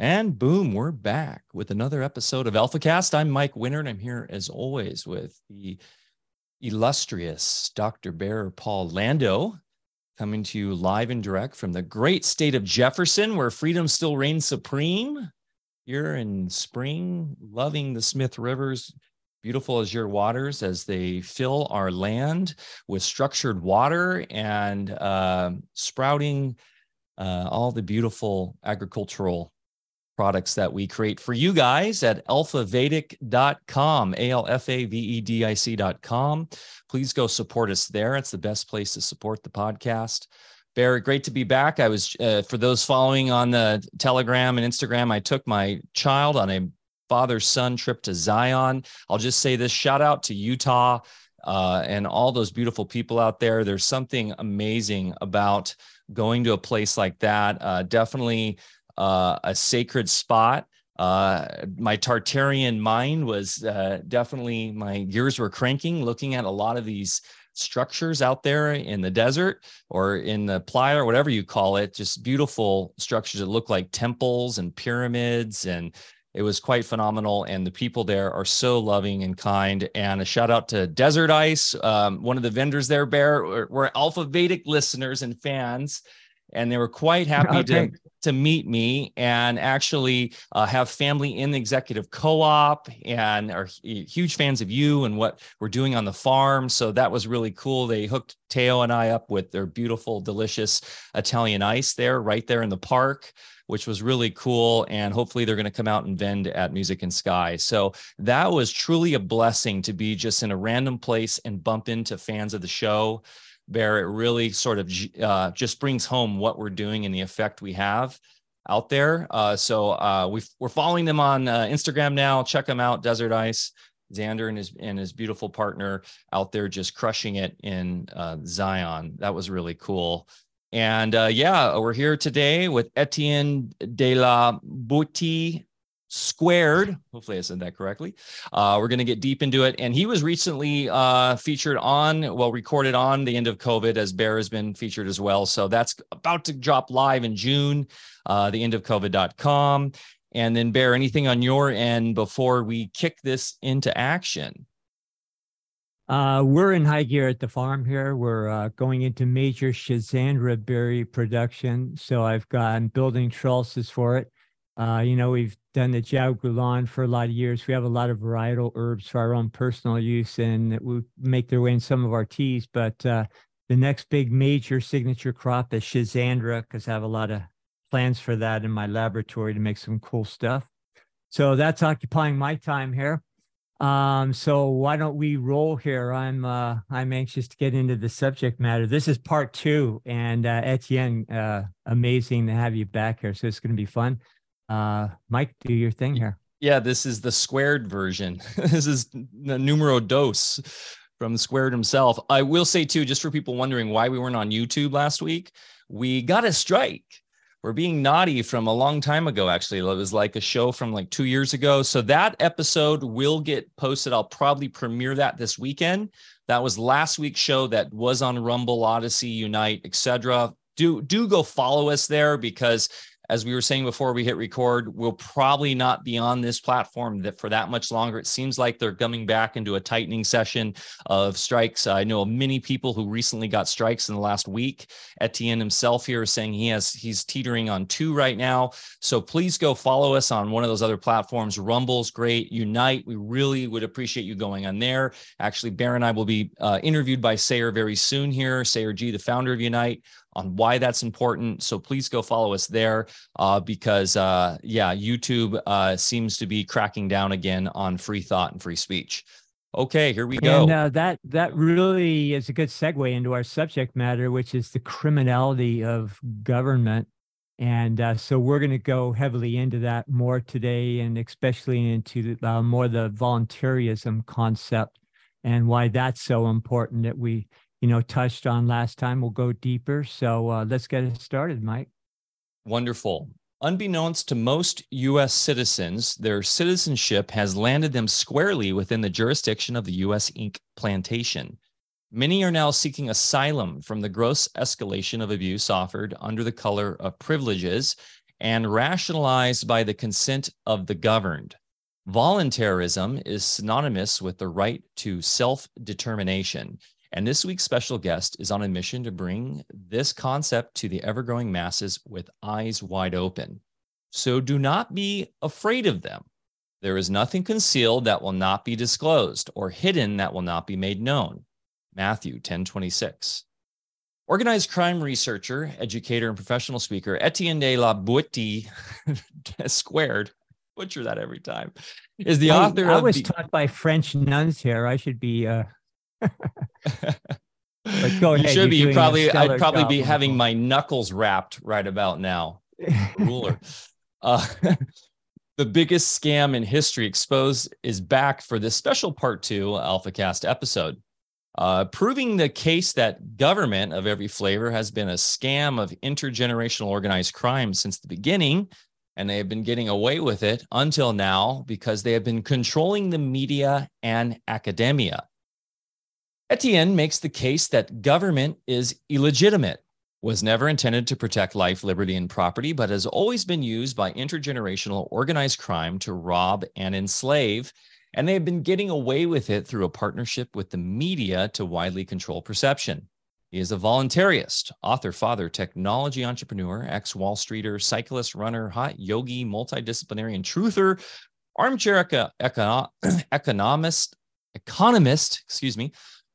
And boom, we're back with another episode of AlphaCast. I'm Mike Winner, and I'm here, as always, with the illustrious Dr. Bearer Paul Lando, coming to you live and direct from the great state of Jefferson, where freedom still reigns supreme. Here in spring, loving the Smith Rivers, beautiful as your waters, as they fill our land with structured water and sprouting all the beautiful agricultural products that we create for you guys at alphavedic.com, alfavedic.com. Please go support us there. It's the best place to support the podcast. Bear, great to be back. I was, for those following on the Telegram and Instagram, I took my child on a father-son trip to Zion. I'll just say this, shout out to Utah and all those beautiful people out there. There's something amazing about going to a place like that. Definitely a sacred spot. My Tartarian mind was definitely, my gears were cranking looking at a lot of these structures out there in the desert or in the playa or whatever you call it, just beautiful structures that look like temples and pyramids. And it was quite phenomenal. And the people there are so loving and kind. And a shout out to Desert Ice, one of the vendors there, Bear, were Alpha Vedic listeners and fans. And they were quite happy to meet me and actually have family in the executive co-op and are huge fans of you and what we're doing on the farm. So that was really cool. They hooked Teo and I up with their beautiful, delicious Italian ice there, right there in the park, which was really cool. And hopefully they're going to come out and vend at Music and Sky. So that was truly a blessing to be just in a random place and bump into fans of the show. Bear, it really sort of just brings home what we're doing and the effect we have out there. We're following them on Instagram now. Check them out, Desert Ice. Xander and his beautiful partner out there just crushing it in Zion. That was really cool. And we're here today with Etienne de la Boetie Squared. Hopefully I said that correctly. We're going to get deep into it. And he was recently featured on, recorded on The End of COVID, as Bear has been featured as well. So that's about to drop live in June, theendofcovid.com. And then Bear, anything on your end before we kick this into action? We're in high gear at the farm here. We're going into major Schizandra berry production. So I'm building trellises for it. We've done the jiao gulan for a lot of years. We have a lot of varietal herbs for our own personal use, and it will make their way in some of our teas. But the next big major signature crop is Schizandra, because I have a lot of plans for that in my laboratory to make some cool stuff. So that's occupying my time here. So why don't we roll here? I'm anxious to get into the subject matter. This is part two, and Etienne, amazing to have you back here. So it's going to be fun. Mike, do your thing here. Yeah, this is the squared version. This is the numero dos from Squared himself. I will say, too, just for people wondering why we weren't on YouTube last week, we got a strike. We're being naughty from a long time ago, actually. It was like a show from like 2 years ago. So that episode will get posted. I'll probably premiere that this weekend. That was last week's show that was on Rumble, Odyssey, Unite, etc. Do go follow us there, because as we were saying before we hit record, we'll probably not be on this platform for that much longer. It seems like they're coming back into a tightening session of strikes. I know many people who recently got strikes in the last week. Etienne himself here is saying he's teetering on 2 right now. So please go follow us on one of those other platforms. Rumble's great. Unite, we really would appreciate you going on there. Actually, Bear and I will be interviewed by Sayer very soon here. Sayer G, the founder of Unite, on why that's important. So please go follow us there because, YouTube seems to be cracking down again on free thought and free speech. Okay, here we go. And that really is a good segue into our subject matter, which is the criminality of government. And so we're going to go heavily into that more today, and especially into more the voluntarism concept and why that's so important that we touched on last time. We'll go deeper. So let's get it started, Mike. Wonderful. Unbeknownst to most U.S. citizens, their citizenship has landed them squarely within the jurisdiction of the U.S. Inc. plantation. Many are now seeking asylum from the gross escalation of abuse offered under the color of privileges and rationalized by the consent of the governed. Voluntarism is synonymous with the right to self-determination. And this week's special guest is on a mission to bring this concept to the ever-growing masses with eyes wide open. So do not be afraid of them. There is nothing concealed that will not be disclosed, or hidden that will not be made known. Matthew 10:26. Organized crime researcher, educator, and professional speaker Etienne de la Boetie2, butcher that every time, is the author of... I was taught by French nuns here. I should be... But go ahead. You should be. I'd probably be having my knuckles wrapped right about now. Ruler. The biggest scam in history, Exposed, is back for this special part 2 AlphaCast episode, proving the case that government of every flavor has been a scam of intergenerational organized crime since the beginning, and they have been getting away with it until now because they have been controlling the media and academia. Etienne makes the case that government is illegitimate, was never intended to protect life, liberty, and property, but has always been used by intergenerational organized crime to rob and enslave, and they have been getting away with it through a partnership with the media to widely control perception. He is a voluntarist, author, father, technology entrepreneur, ex-Wall Streeter, cyclist, runner, hot yogi, multidisciplinarian truther, armchair economist,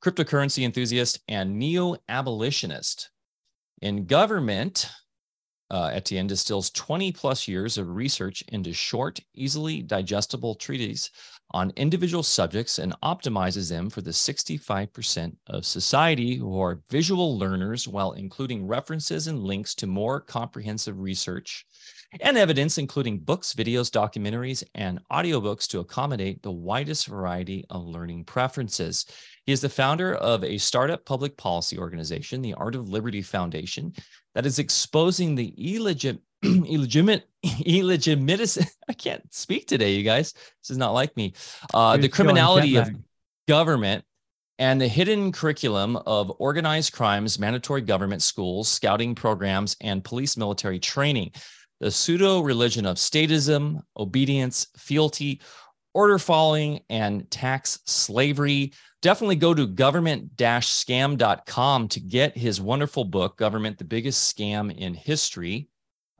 cryptocurrency enthusiast, and neo-abolitionist. In government, Etienne distills 20-plus years of research into short, easily digestible treatises on individual subjects and optimizes them for the 65% of society who are visual learners, while including references and links to more comprehensive research and evidence, including books, videos, documentaries, and audiobooks to accommodate the widest variety of learning preferences. He is the founder of a startup public policy organization, the Art of Liberty Foundation, that is exposing the illegitimacy. I can't speak today, you guys. This is not like me. The criminality of government and the hidden curriculum of organized crimes, mandatory government schools, scouting programs, and police military training. The pseudo-religion of statism, obedience, fealty, order following, and tax slavery. Definitely go to government-scam.com to get his wonderful book, Government, The Biggest Scam in History.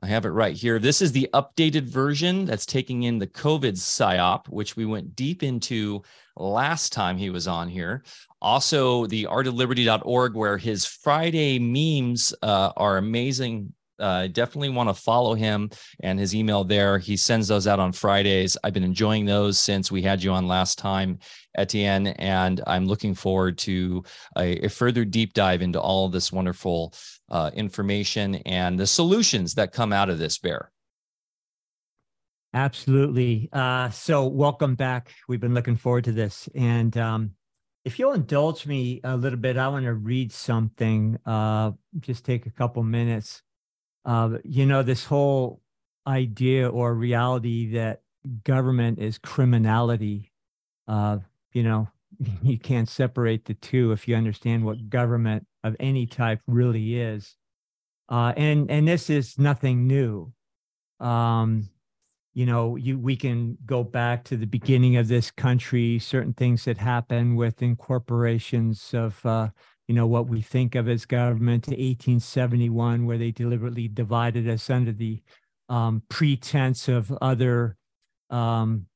I have it right here. This is the updated version that's taking in the COVID psyop, which we went deep into last time he was on here. Also, the artofliberty.org, where his Friday memes are amazing. Definitely want to follow him and his email there. He sends those out on Fridays. I've been enjoying those since we had you on last time, Etienne, and I'm looking forward to a further deep dive into all of this wonderful information and the solutions that come out of this bear. Absolutely. So welcome back. We've been looking forward to this. And if you'll indulge me a little bit, I want to read something. Just take a couple minutes. You know, this whole idea or reality that government is criminality, you know, you can't separate the two if you understand what government of any type really is. And this is nothing new. You know, we can go back to the beginning of this country, certain things that happen with incorporations of, you know, what we think of as government, to 1871, where they deliberately divided us under the pretense of other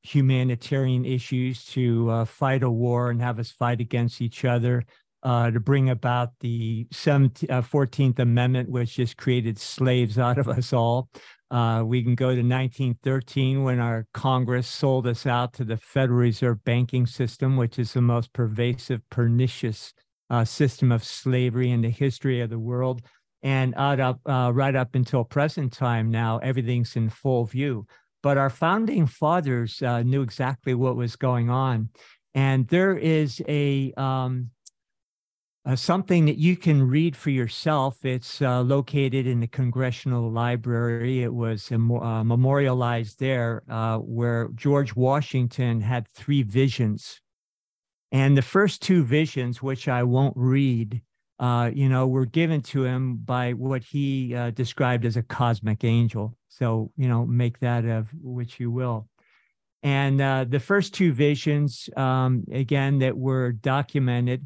humanitarian issues to fight a war and have us fight against each other, to bring about the 14th Amendment, which just created slaves out of us all. We can go to 1913, when our Congress sold us out to the Federal Reserve banking system, which is the most pervasive, pernicious system of slavery in the history of the world, and right up until present time now, everything's in full view. But our founding fathers knew exactly what was going on, and there is a something that you can read for yourself. It's located in the Congressional Library. It was memorialized there, where George Washington had 3 visions. And the first 2 visions, which I won't read, you know, were given to him by what he described as a cosmic angel. So, you know, make that of which you will. And the first two visions, again, that were documented,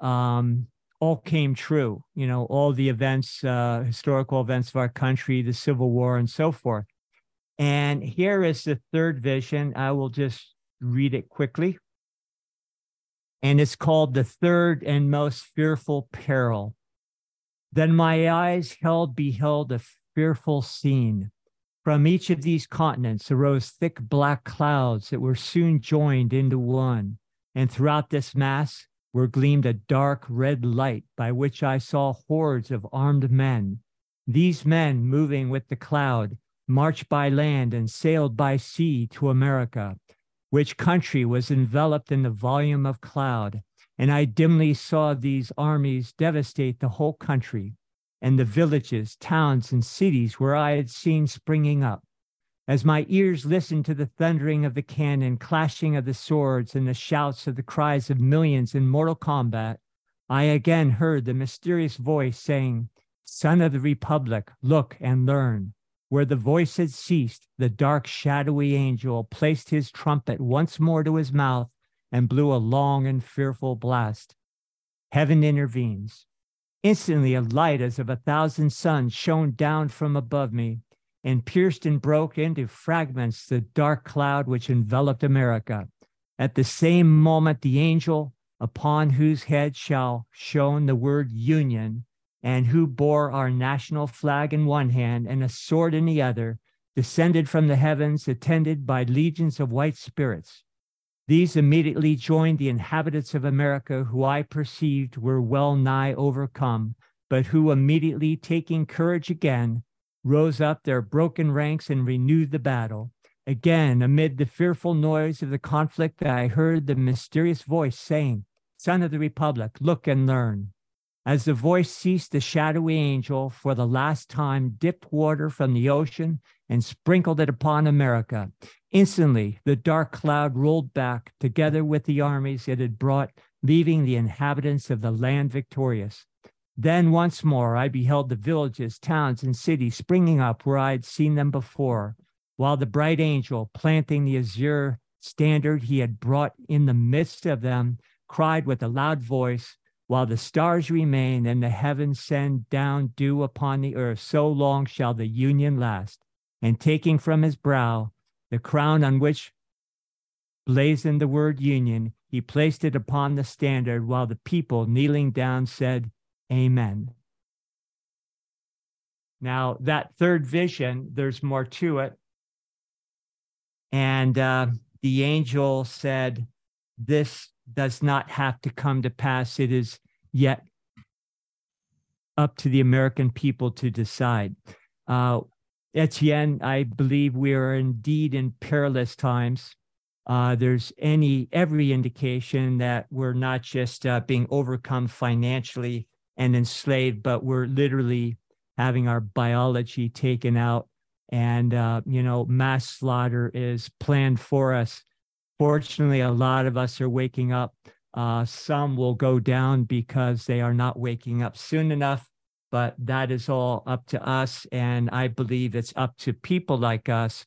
all came true. You know, all the events, historical events of our country, the Civil War and so forth. And here is the third vision. I will just read it quickly. And it's called The Third and Most Fearful Peril. Then my eyes beheld a fearful scene. From each of these continents arose thick black clouds that were soon joined into one. And throughout this mass were gleamed a dark red light by which I saw hordes of armed men. These men, moving with the cloud, marched by land and sailed by sea to America, which country was enveloped in the volume of cloud. And I dimly saw these armies devastate the whole country and the villages, towns, and cities where I had seen springing up. As my ears listened to the thundering of the cannon, clashing of the swords, and the shouts of the cries of millions in mortal combat, I again heard the mysterious voice saying, "Son of the Republic, look and learn." Where the voice had ceased, the dark, shadowy angel placed his trumpet once more to his mouth and blew a long and fearful blast. Heaven intervenes. Instantly, a light as of 1,000 suns shone down from above me and pierced and broke into fragments the dark cloud which enveloped America. At the same moment, the angel, upon whose head shone the word Union, and who bore our national flag in one hand and a sword in the other, descended from the heavens, attended by legions of white spirits. These immediately joined the inhabitants of America, who I perceived were well nigh overcome, but who immediately, taking courage again, rose up their broken ranks and renewed the battle. Again, amid the fearful noise of the conflict, I heard the mysterious voice saying, "Son of the Republic, look and learn." As the voice ceased, the shadowy angel, for the last time, dipped water from the ocean and sprinkled it upon America. Instantly, the dark cloud rolled back, together with the armies it had brought, leaving the inhabitants of the land victorious. Then once more I beheld the villages, towns, and cities springing up where I had seen them before, while the bright angel, planting the azure standard he had brought in the midst of them, cried with a loud voice, "While the stars remain and the heavens send down dew upon the earth, so long shall the Union last." And taking from his brow the crown on which blazoned the word Union, he placed it upon the standard, while the people, kneeling down, said, "Amen." Now, that third vision, there's more to it. And the angel said, "This does not have to come to pass. It is yet up to the American people to decide." Etienne, I believe we are indeed in perilous times. There's every indication that we're not just being overcome financially and enslaved, but we're literally having our biology taken out, and you know, mass slaughter is planned for us. Fortunately, a lot of us are waking up. Some will go down because they are not waking up soon enough, but that is all up to us. And I believe it's up to people like us,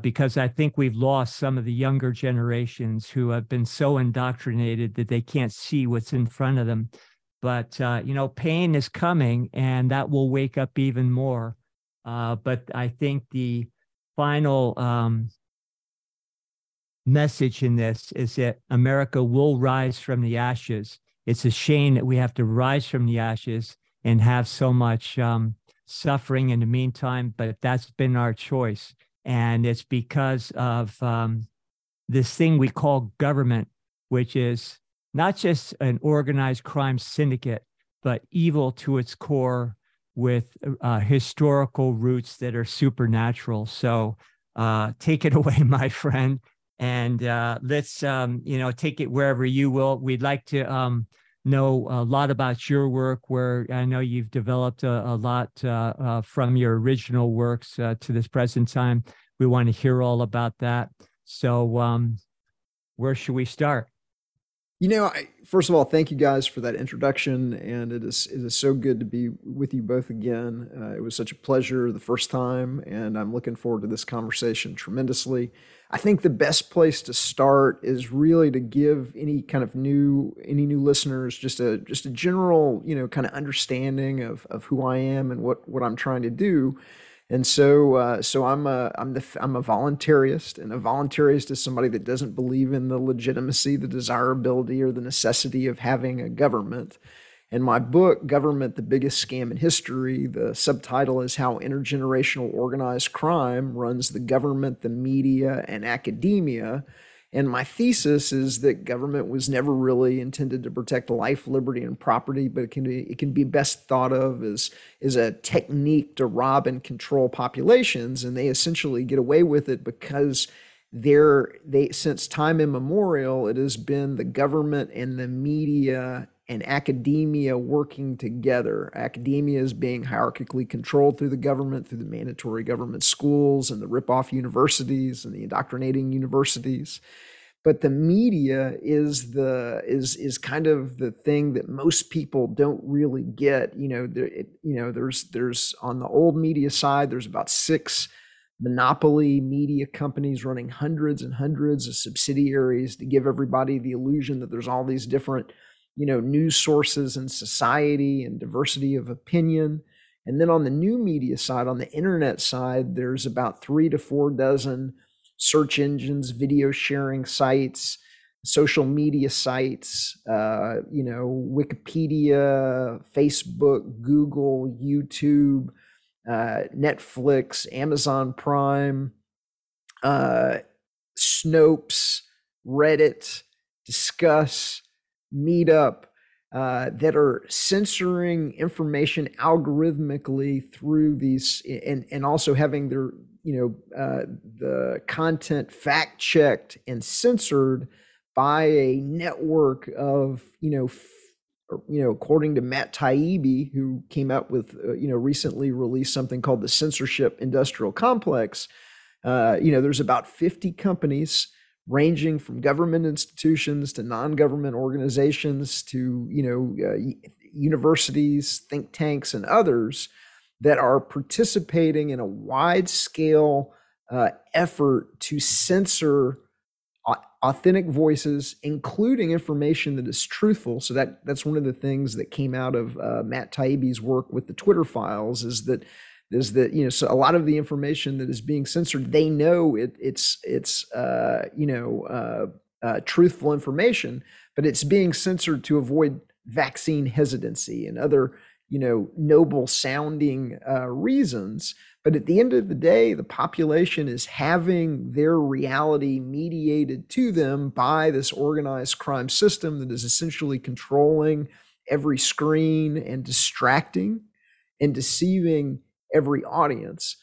because I think we've lost some of the younger generations who have been so indoctrinated that they can't see what's in front of them. But, you know, pain is coming, and that will wake up even more. But I think the final message in this is that America will rise from the ashes. It's a shame that we have to rise from the ashes and have so much suffering in the meantime, but that's been our choice. And it's because of this thing we call government, which is not just an organized crime syndicate, but evil to its core, with historical roots that are supernatural. So take it away, my friend. And let's, you know, take it wherever you will. We'd like to know a lot about your work, where I know you've developed a lot from your original works to this present time. We want to hear all about that. So where should we start? You know, first of all, thank you guys for that introduction, and it is so good to be with you both again. It was such a pleasure the first time, and I'm looking forward to this conversation tremendously. I think the best place to start is really to give any new listeners just a general, you know, kind of understanding of who I am and what I'm trying to do. And so I'm a voluntarist, and a voluntarist is somebody that doesn't believe in the legitimacy, the desirability, or the necessity of having a government. And my book, Government, The Biggest Scam in History, the subtitle is How Intergenerational Organized Crime Runs the Government, the Media, and Academia. And my thesis is that government was never really intended to protect life, liberty, and property, but it can be best thought of as a technique to rob and control populations, and they essentially get away with it because since time immemorial, it has been the government and the media and academia working together. Academia is being hierarchically controlled through the government, through the mandatory government schools and the rip-off universities and the indoctrinating universities. But the media is kind of the thing that most people don't really get. You know, there's on the old media side, there's about 6 monopoly media companies running hundreds and hundreds of subsidiaries to give everybody the illusion that there's all these different, you know, news sources and society and diversity of opinion. And then on the new media side, on the internet side, there's about 3 to 4 dozen search engines, video sharing sites, social media sites, you know, Wikipedia, Facebook, Google, YouTube, Netflix, Amazon Prime, Snopes, Reddit, Discuss, Meetup, that are censoring information algorithmically through these, and also having their, you know, the content fact checked and censored by a network of, you know, according to Matt Taibbi, who came out with, you know, recently released something called the Censorship Industrial Complex. You know, there's about 50 companies ranging from government institutions to non-government organizations to, you know, universities, think tanks, and others that are participating in a wide-scale effort to censor authentic voices, including information that is truthful. So that's one of the things that came out of Matt Taibbi's work with the Twitter files is that you know, so a lot of the information that is being censored, they know it's truthful information, but it's being censored to avoid vaccine hesitancy and other, you know, noble sounding reasons. But at the end of the day, the population is having their reality mediated to them by this organized crime system that is essentially controlling every screen and distracting and deceiving every audience.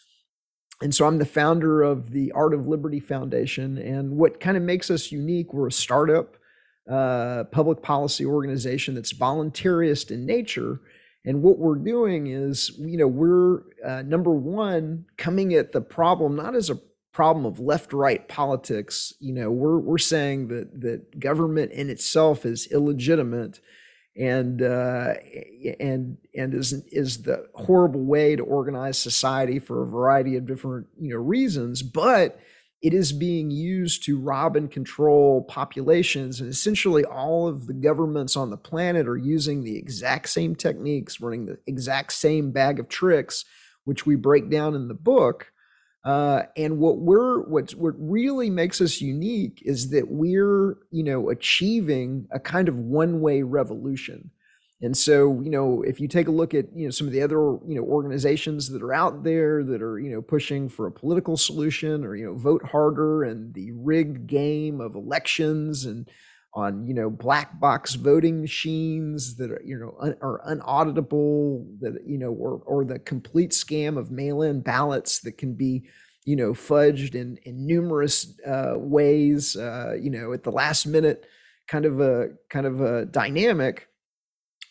And so I'm the founder of the Art of Liberty Foundation. And what kind of makes us unique, we're a startup public policy organization that's voluntarist in nature. And what we're doing is, you know, we're #1, coming at the problem, not as a problem of left-right politics. You know, we're saying that government in itself is illegitimate and is the horrible way to organize society for a variety of different, you know, reasons, but it is being used to rob and control populations. And essentially all of the governments on the planet are using the exact same techniques, running the exact same bag of tricks, which we break down in the book. And what really makes us unique is that we're, you know, achieving a kind of one-way revolution. And so, you know, if you take a look at, you know, some of the other, you know, organizations that are out there that are, you know, pushing for a political solution or, you know, vote harder and the rigged game of elections and on, you know, black box voting machines that are, you know, are unauditable, that, you know, or the complete scam of mail-in ballots that can be, you know, fudged in numerous ways, you know, at the last minute, kind of a dynamic.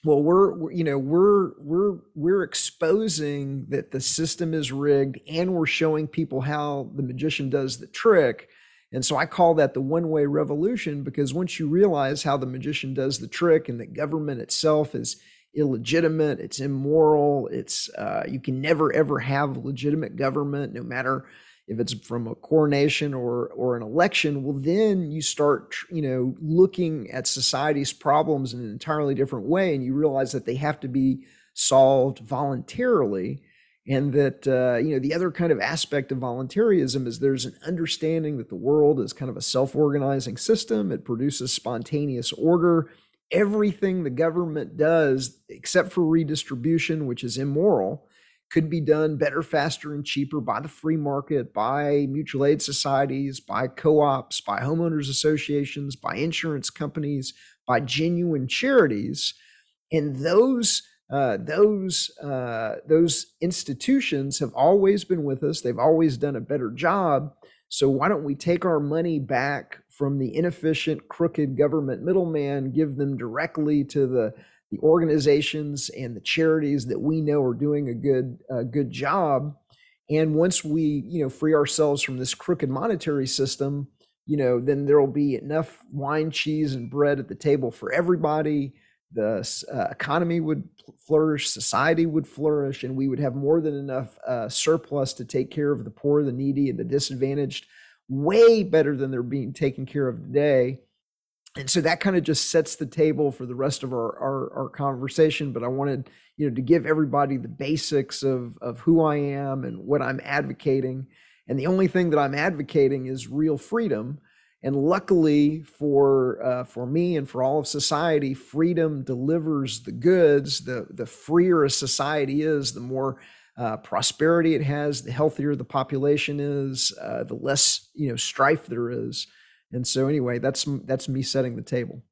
Well, we're exposing that the system is rigged, and we're showing people how the magician does the trick. And so I call that the one-way revolution, because once you realize how the magician does the trick and that government itself is illegitimate, it's immoral, it's you can never ever have legitimate government, no matter if it's from a coronation or an election, well, then you start, you know, looking at society's problems in an entirely different way, and you realize that they have to be solved voluntarily. And that, you know, the other kind of aspect of voluntarism is there's an understanding that the world is kind of a self-organizing system. It produces spontaneous order. Everything the government does, except for redistribution, which is immoral, could be done better, faster, and cheaper by the free market, by mutual aid societies, by co-ops, by homeowners associations, by insurance companies, by genuine charities. And those institutions have always been with us. They've always done a better job. So why don't we take our money back from the inefficient, crooked government middleman, give them directly to the organizations and the charities that we know are doing a good job. And once we, you know, free ourselves from this crooked monetary system, you know, then there'll be enough wine, cheese, and bread at the table for everybody. The economy would flourish, society would flourish, and we would have more than enough surplus to take care of the poor, the needy, and the disadvantaged way better than they're being taken care of today. And so that kind of just sets the table for the rest of our conversation. But I wanted, you know, to give everybody the basics of who I am and what I'm advocating. And the only thing that I'm advocating is real freedom. And luckily for me and for all of society, freedom delivers the goods. The freer a society is, the more prosperity it has, the healthier the population is, the less, you know, strife there is. And so anyway, that's me setting the table.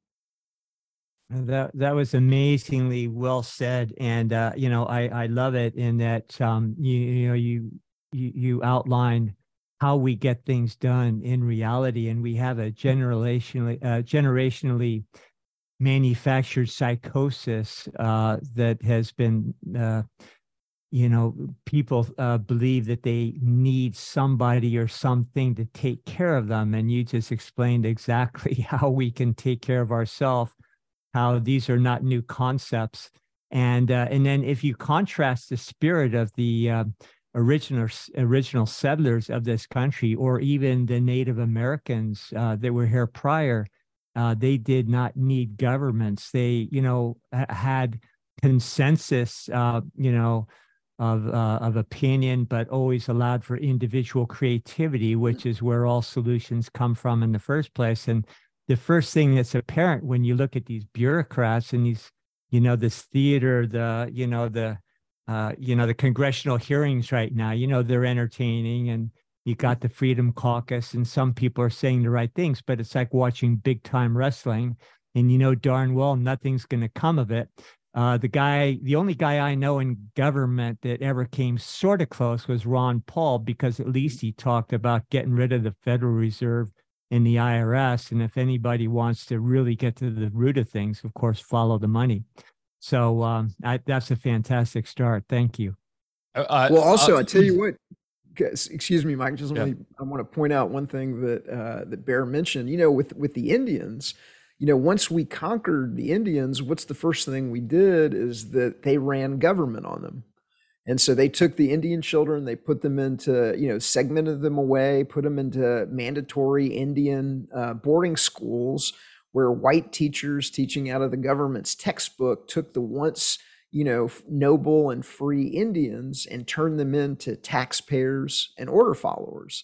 That was amazingly well said. And, you know, I love it in that, you outline how we get things done in reality. And we have a generationally manufactured psychosis that has been, you know, people believe that they need somebody or something to take care of them. And you just explained exactly how we can take care of ourselves, how these are not new concepts. And then if you contrast the spirit of the original settlers of this country, or even the Native Americans that were here prior, they did not need governments. They, you know, had consensus, you know, of opinion, but always allowed for individual creativity, which is where all solutions come from in the first place. And the first thing that's apparent when you look at these bureaucrats and these, you know, this theater, the congressional hearings right now, you know, they're entertaining, and you got the Freedom Caucus, and some people are saying the right things, but it's like watching big time wrestling, and you know darn well nothing's going to come of it. The only guy I know in government that ever came sort of close was Ron Paul, because at least he talked about getting rid of the Federal Reserve and the IRS. And if anybody wants to really get to the root of things, of course, follow the money. So that's a fantastic start. Thank you. Well, also, I tell you what, excuse me, Mike, just I want to point out one thing that Bear mentioned, you know, with the Indians. You know, once we conquered the Indians, what's the first thing we did is that they ran government on them. And so they took the Indian children, they put them into, you know, segmented them away, put them into mandatory Indian boarding schools where white teachers teaching out of the government's textbook took the once, you know, noble and free Indians and turned them into taxpayers and order followers.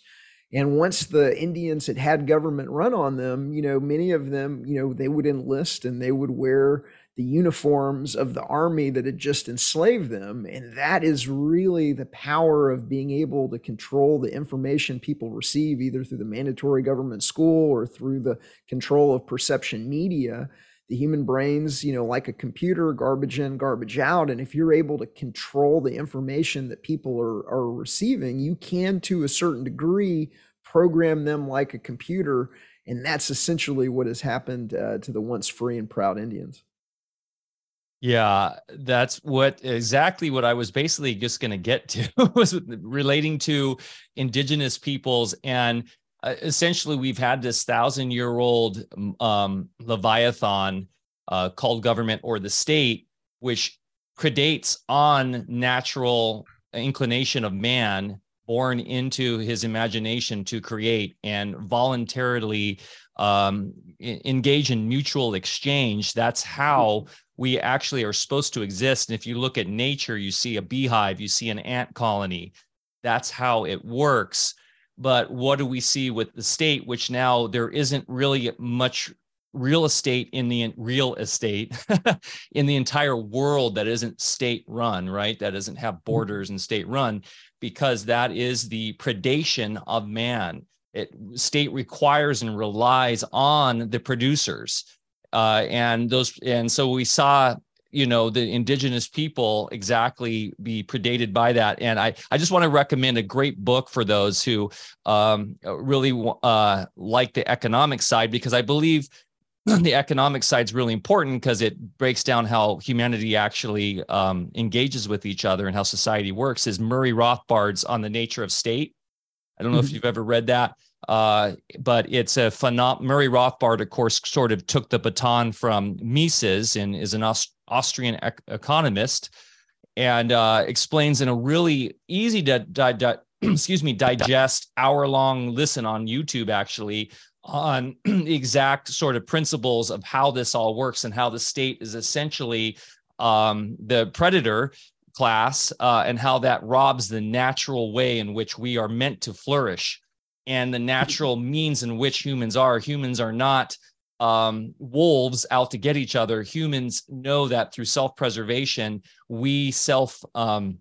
And once the Indians had government run on them, you know, many of them, you know, they would enlist and they would wear the uniforms of the army that had just enslaved them. And that is really the power of being able to control the information people receive, either through the mandatory government school or through the control of perception media. The human brain's, you know, like a computer, garbage in, garbage out. And if you're able to control the information that people are receiving, you can, to a certain degree, program them like a computer. And that's essentially what has happened to the once free and proud Indians. Yeah, that's exactly what I was basically just going to get to was relating to indigenous peoples and essentially we've had this 1,000-year-old leviathan called government or the state, which predates on natural inclination of man born into his imagination to create and voluntarily engage in mutual exchange. That's how we actually are supposed to exist. And if you look at nature, you see a beehive, you see an ant colony. That's how it works. But what do we see with the state, which now there isn't really much real estate in the real estate in the entire world that isn't state run, right? That doesn't have borders and state run, because that is the predation of man. State requires and relies on the producers. And so we saw, the indigenous people exactly be predated by that. And I just want to recommend a great book for those who really like the economic side, because I believe the economic side is really important because it breaks down how humanity actually engages with each other and how society works, is Murray Rothbard's On the Nature of State. I don't know if you've ever read that, but it's a phenomenal. Murray Rothbard, of course, sort of took the baton from Mises and is an Austrian economist, and explains in a really easy to digest hour-long listen on YouTube, actually, on the exact sort of principles of how this all works and how the state is essentially the predator class, and how that robs the natural way in which we are meant to flourish and the natural means in which humans are. Humans are not wolves out to get each other. Humans know that through self-preservation, we and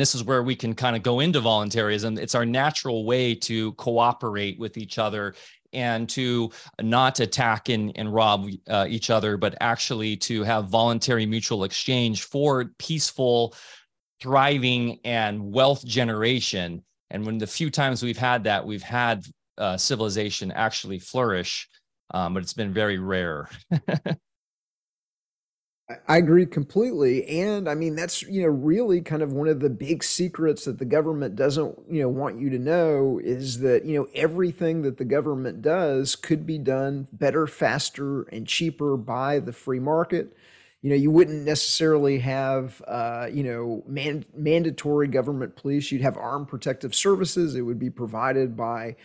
this is where we can kind of go into voluntarism. It's our natural way to cooperate with each other and to not attack and rob each other, but actually to have voluntary mutual exchange for peaceful, thriving, and wealth generation. And when the few times we've had that, we've had civilization actually flourish, but it's been very rare. I agree completely. And I mean, that's, really kind of one of the big secrets that the government doesn't, want you to know, is that, everything that the government does could be done better, faster, and cheaper by the free market. You wouldn't necessarily have, mandatory government police. You'd have armed protective services. It would be provided by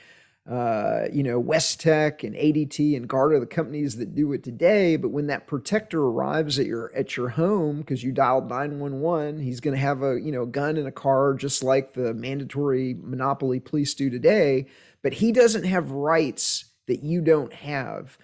West Tech and ADT and Garda, the companies that do it today. But when that protector arrives at your home because you dialed 911, he's going to have a gun in a car, just like the mandatory monopoly police do today. But he doesn't have rights that you don't have.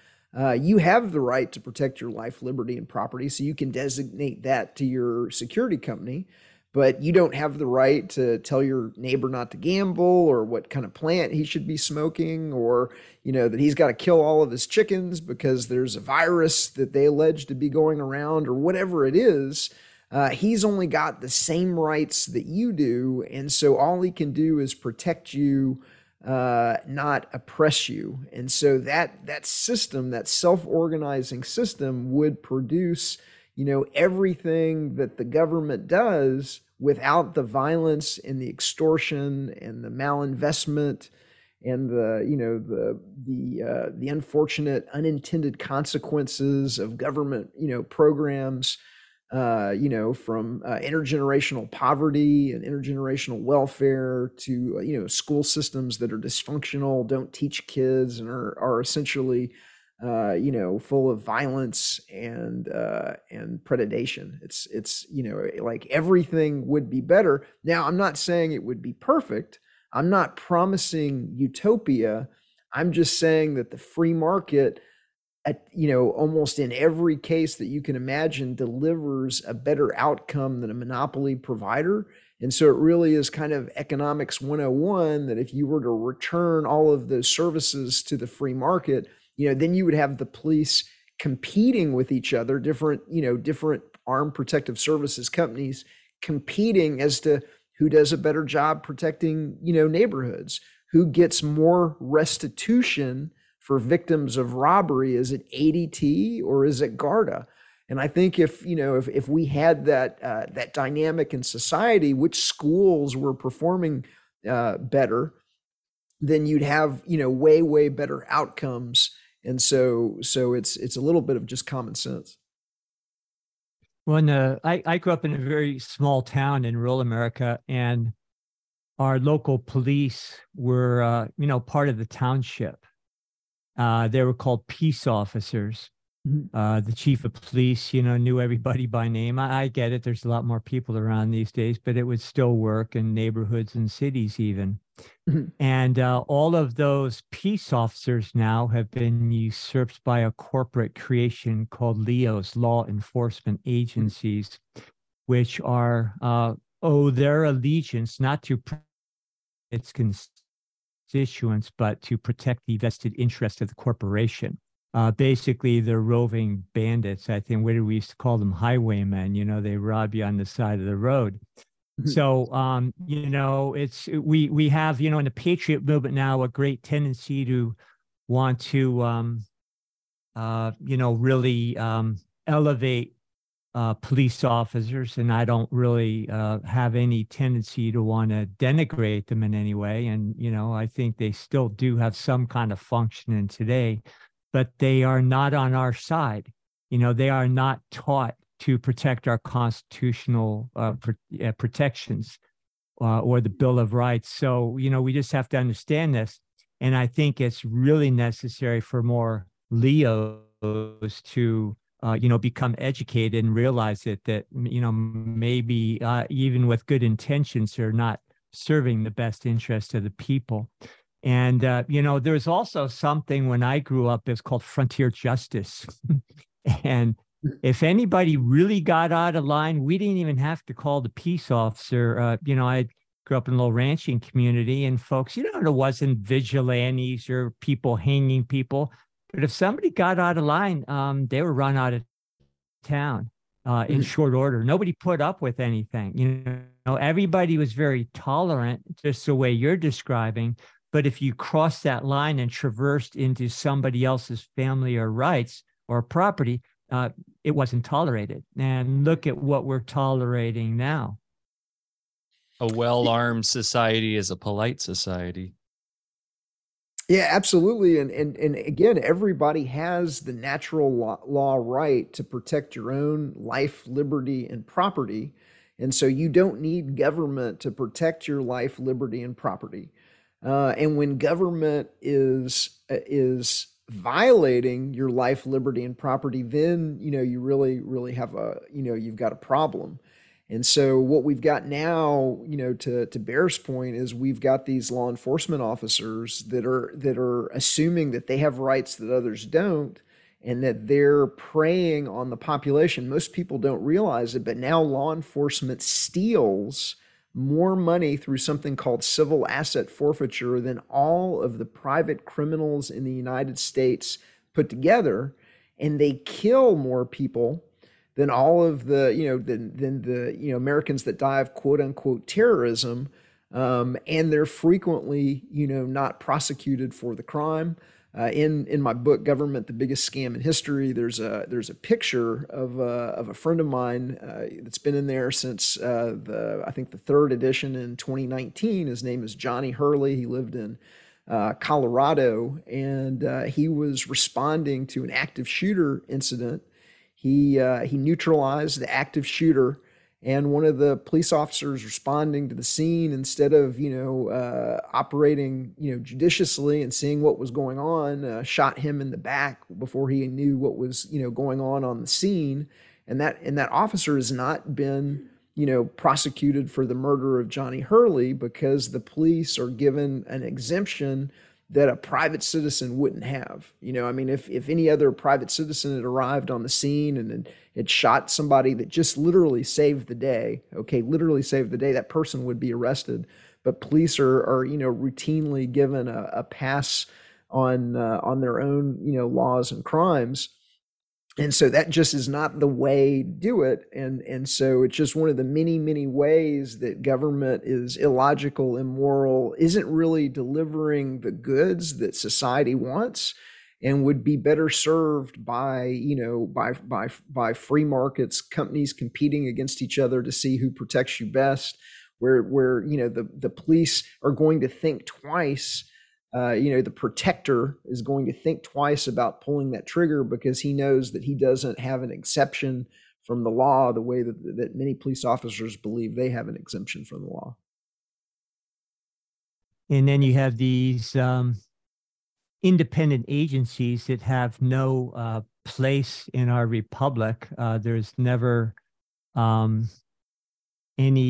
You have the right to protect your life, liberty, and property, so you can designate that to your security company. But you don't have the right to tell your neighbor not to gamble, or what kind of plant he should be smoking, or, that he's got to kill all of his chickens because there's a virus that they allege to be going around, or whatever it is. He's only got the same rights that you do. And so all he can do is protect you, not oppress you. And so that system, that self-organizing system, would produce everything that the government does without the violence and the extortion and the malinvestment and the unfortunate unintended consequences of government programs, from intergenerational poverty and intergenerational welfare to school systems that are dysfunctional, don't teach kids, and are essentially full of violence and predation. It's like everything would be better. Now, I'm not saying it would be perfect. I'm not promising utopia. I'm just saying that the free market, almost in every case that you can imagine, delivers a better outcome than a monopoly provider. And so it really is kind of economics 101 that if you were to return all of those services to the free market, then you would have the police competing with each other, different armed protective services companies competing as to who does a better job protecting, neighborhoods, who gets more restitution for victims of robbery. Is it ADT or is it Garda? And I think if we had that dynamic in society, which schools were performing better, then you'd have, you know, way better outcomes. And so it's a little bit of just common sense. When I grew up in a very small town in rural America, and our local police were, part of the township. They were called peace officers. The chief of police, knew everybody by name. I get it. There's a lot more people around these days, but it would still work in neighborhoods and cities even. And all of those peace officers now have been usurped by a corporate creation called LEOs, law enforcement agencies, which are owe their allegiance not to its constituents, but to protect the vested interest of the corporation. Basically, they're roving bandits. I think, what did we used to call them? Highwaymen. They rob you on the side of the road. So, it's we have, in the patriot movement now, a great tendency to want to, really elevate police officers. And I don't really have any tendency to want to denigrate them in any way. And, I think they still do have some kind of functioning today, but they are not on our side. They are not taught to protect our constitutional protections or the Bill of Rights. So, we just have to understand this. And I think it's really necessary for more LEOs to, become educated and realize that, maybe even with good intentions, they're not serving the best interest of the people. And, there's also something when I grew up, it's called frontier justice. And if anybody really got out of line, we didn't even have to call the peace officer. I grew up in a little ranching community, and folks, it wasn't vigilantes or people hanging people. But if somebody got out of line, they were run out of town in short order. Nobody put up with anything. Everybody was very tolerant, just the way you're describing. But if you cross that line and traversed into somebody else's family or rights or property, it wasn't tolerated. And look at what we're tolerating now. A well-armed society is a polite society. Yeah, absolutely. And again, everybody has the natural law right to protect your own life, liberty, and property. And so you don't need government to protect your life, liberty, and property. And when government is violating your life, liberty, and property, then, you really have you've got a problem. And so what we've got now, to Bear's point, is we've got these law enforcement officers that are assuming that they have rights that others don't, and that they're preying on the population. Most people don't realize it, but now law enforcement steals more money through something called civil asset forfeiture than all of the private criminals in the United States put together, and they kill more people than all of the, than the Americans that die of quote unquote terrorism, and they're frequently, not prosecuted for the crime. In my book, Government, The Biggest Scam in History, there's a picture of a friend of mine that's been in there since the third edition in 2019. His name is Johnny Hurley. He lived in Colorado, and he was responding to an active shooter incident. He neutralized the active shooter. And one of the police officers responding to the scene, instead of, operating, judiciously and seeing what was going on, shot him in the back before he knew what was, going on the scene. And that officer has not been, prosecuted for the murder of Johnny Hurley, because the police are given an exemption that a private citizen wouldn't have. If any other private citizen had arrived on the scene and had shot somebody that just literally saved the day, that person would be arrested. But police are routinely given a pass on their own, laws and crimes. And so that just is not the way to do it. And so it's just one of the many, many ways that government is illogical, immoral, isn't really delivering the goods that society wants, and would be better served by free markets, companies competing against each other to see who protects you best, where the police are going to think twice the protector is going to think twice about pulling that trigger because he knows that he doesn't have an exception from the law the way that many police officers believe they have an exemption from the law. And then you have these independent agencies that have no place in our republic. There's never any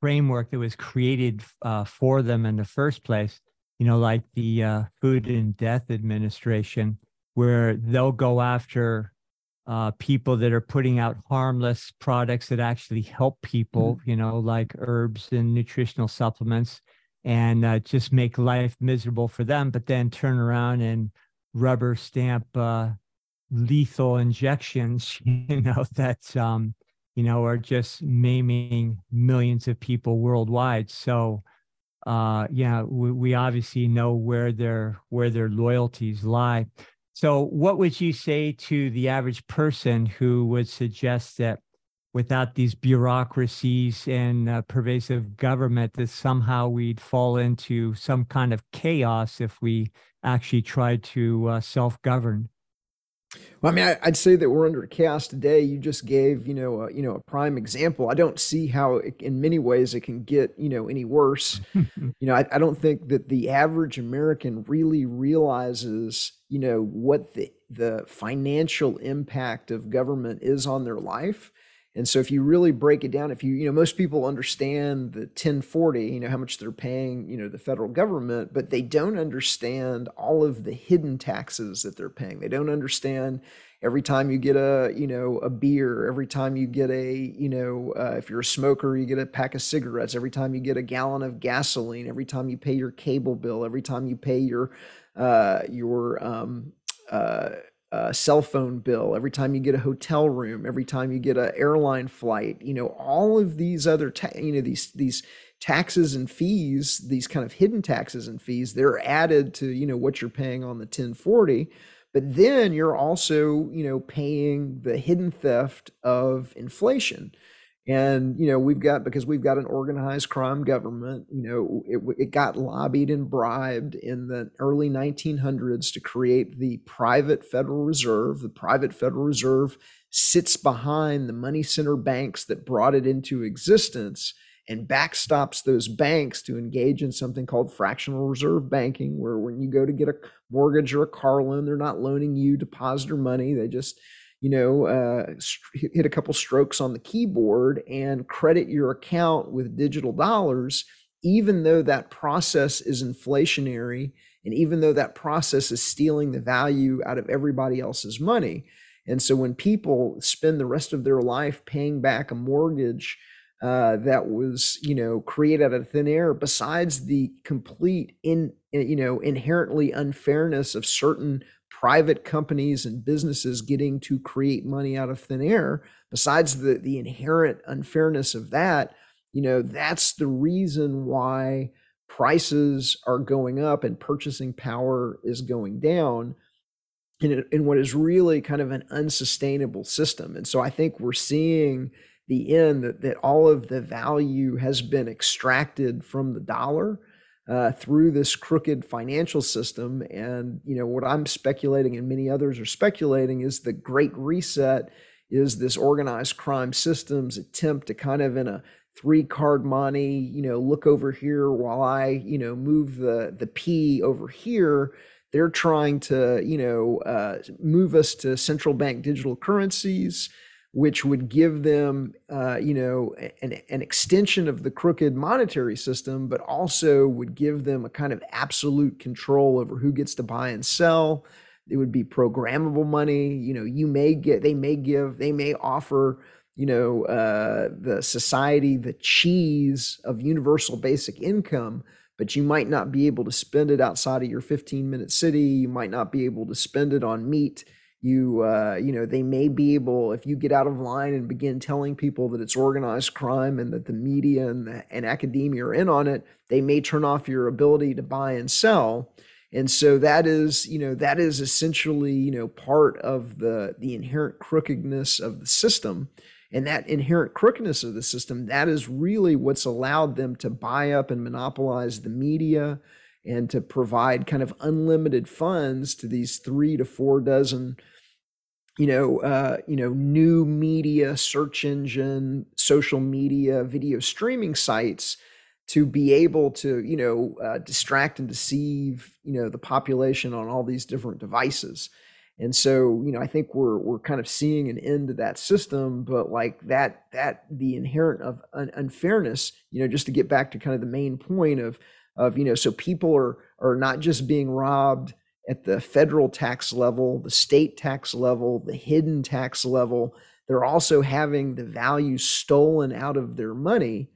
framework that was created for them in the first place, like the Food and Death Administration, where they'll go after people that are putting out harmless products that actually help people, like herbs and nutritional supplements, and just make life miserable for them, but then turn around and rubber stamp lethal injections, that, are just maiming millions of people worldwide. So, we obviously know where their loyalties lie. So what would you say to the average person who would suggest that without these bureaucracies and pervasive government, that somehow we'd fall into some kind of chaos if we actually tried to self-govern? Well, I mean, I'd say that we're under chaos today. You just gave, a prime example. I don't see how in many ways it can get, any worse. I don't think that the average American really realizes, what the financial impact of government is on their life. And so if you really break it down, if you most people understand the 1040, how much they're paying, the federal government, but they don't understand all of the hidden taxes that they're paying. They don't understand every time you get a, a beer, every time you get a, if you're a smoker, you get a pack of cigarettes, every time you get a gallon of gasoline, every time you pay your cable bill, every time you pay your cell phone bill, every time you get a hotel room, every time you get an airline flight, all of these other, these taxes and fees, these kind of hidden taxes and fees, they're added to, what you're paying on the 1040. But then you're also, paying the hidden theft of inflation. And, because we've got an organized crime government, it got lobbied and bribed in the early 1900s to create the private Federal Reserve. The private Federal Reserve sits behind the money center banks that brought it into existence and backstops those banks to engage in something called fractional reserve banking, where when you go to get a mortgage or a car loan, they're not loaning you depositor money. They just hit a couple strokes on the keyboard and credit your account with digital dollars, even though that process is inflationary and even though that process is stealing the value out of everybody else's money. And so when people spend the rest of their life paying back a mortgage that was, created out of thin air, besides the complete inherently unfairness of certain private companies and businesses getting to create money out of thin air, besides the inherent unfairness of that, that's the reason why prices are going up and purchasing power is going down in what is really kind of an unsustainable system. And so I think we're seeing the end that all of the value has been extracted from the dollar through this crooked financial system. And, what I'm speculating and many others are speculating is the Great Reset is this organized crime system's attempt to kind of in a three-card monte, look over here while I, move the P over here. They're trying to, move us to central bank digital currencies, which would give them, an extension of the crooked monetary system, but also would give them a kind of absolute control over who gets to buy and sell. It would be programmable money. They may offer, the society the cheese of universal basic income, but you might not be able to spend it outside of your 15-minute city. You might not be able to spend it on meat. They may be able, if you get out of line and begin telling people that it's organized crime and that the media and academia are in on it, they may turn off your ability to buy and sell. And so that is essentially, part of the inherent crookedness of the system. And that inherent crookedness of the system, that is really what's allowed them to buy up and monopolize the media and to provide kind of unlimited funds to these 3 to 4 dozen, new media, search engine, social media, video streaming sites to be able to, distract and deceive, the population on all these different devices. And so, I think we're kind of seeing an end to that system, but like that the inherent of unfairness, just to get back to kind of the main point of, so people are not just being robbed at the federal tax level, the state tax level, the hidden tax level, they're also having the value stolen out of their money.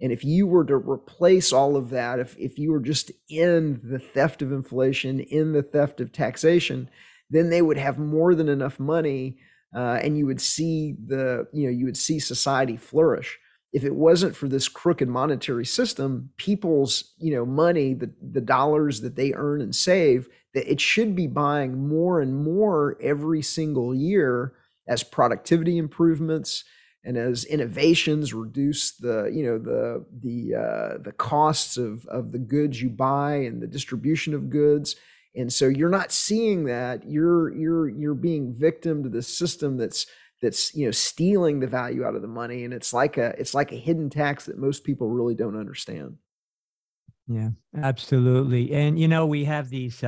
And if you were to replace all of that, if you were just in the theft of inflation, in the theft of taxation, then they would have more than enough money, and you would see you would see society flourish. If it wasn't for this crooked monetary system, people's money, the dollars that they earn and save, that it should be buying more and more every single year as productivity improvements and as innovations reduce the costs of the goods you buy and the distribution of goods. And so you're not seeing that. You're being victim to this system that's stealing the value out of the money, and it's like a hidden tax that most people really don't understand. Yeah, absolutely. And we have these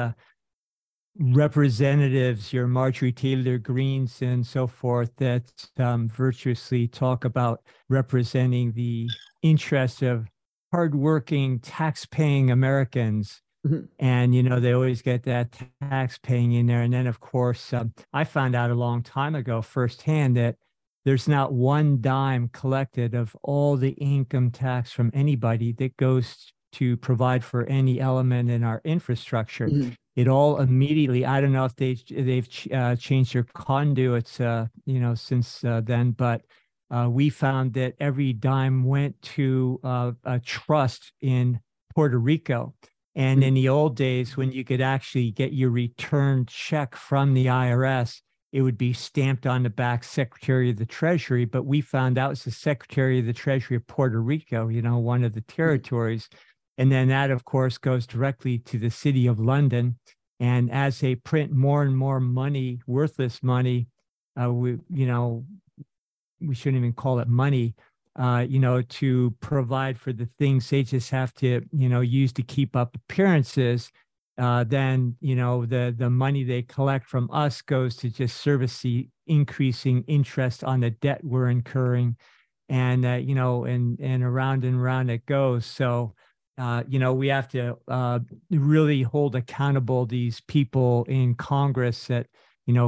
representatives, your Marjorie Taylor Greens and so forth, that virtuously talk about representing the interests of hardworking, tax-paying Americans. Mm-hmm. And, they always get that tax paying in there. And then, of course, I found out a long time ago firsthand that there's not one dime collected of all the income tax from anybody that goes to provide for any element in our infrastructure. Mm-hmm. It all immediately, I don't know if they've changed their conduits, since then, but we found that every dime went to a trust in Puerto Rico. And in the old days, when you could actually get your return check from the IRS, it would be stamped on the back Secretary of the Treasury. But we found out it's the Secretary of the Treasury of Puerto Rico, one of the territories. And then that, of course, goes directly to the City of London. And as they print more and more money, worthless money, we shouldn't even call it money, to provide for the things they just have to, use to keep up appearances, then, the money they collect from us goes to just service the increasing interest on the debt we're incurring. And, and around and around it goes. So, we have to really hold accountable these people in Congress that,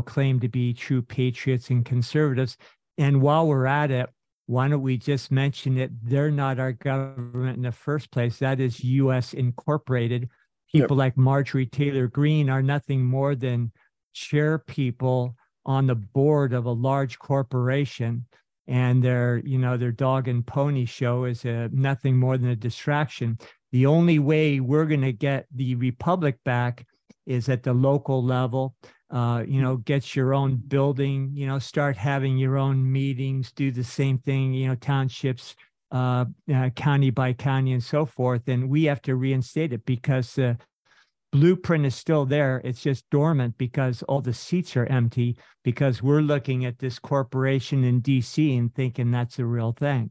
claim to be true patriots and conservatives. And while we're at it, why don't we just mention that they're not our government in the first place? That is U.S. incorporated. People like Marjorie Taylor Greene are nothing more than chair people on the board of a large corporation, and their dog and pony show is nothing more than a distraction. The only way we're going to get the republic back is at the local level. Get your own building, start having your own meetings, do the same thing, townships, county by county and so forth. And we have to reinstate it because the blueprint is still there. It's just dormant because all the seats are empty because we're looking at this corporation in DC and thinking that's the real thing.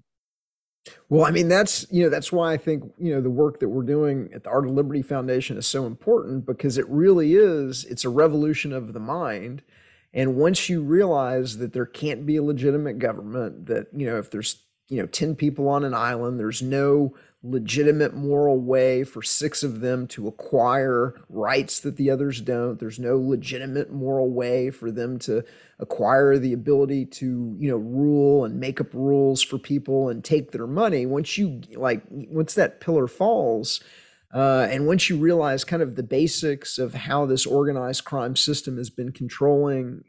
Well, I mean, that's why I think, the work that we're doing at the Art of Liberty Foundation is so important, because it really is, it's a revolution of the mind. And once you realize that there can't be a legitimate government, that, if there's, 10 people on an island, there's no legitimate moral way for 6 of them to acquire rights that the others don't. There's no legitimate moral way for them to acquire the ability to, rule and make up rules for people and take their money. Once that pillar falls, and once you realize kind of the basics of how this organized crime system has been controlling,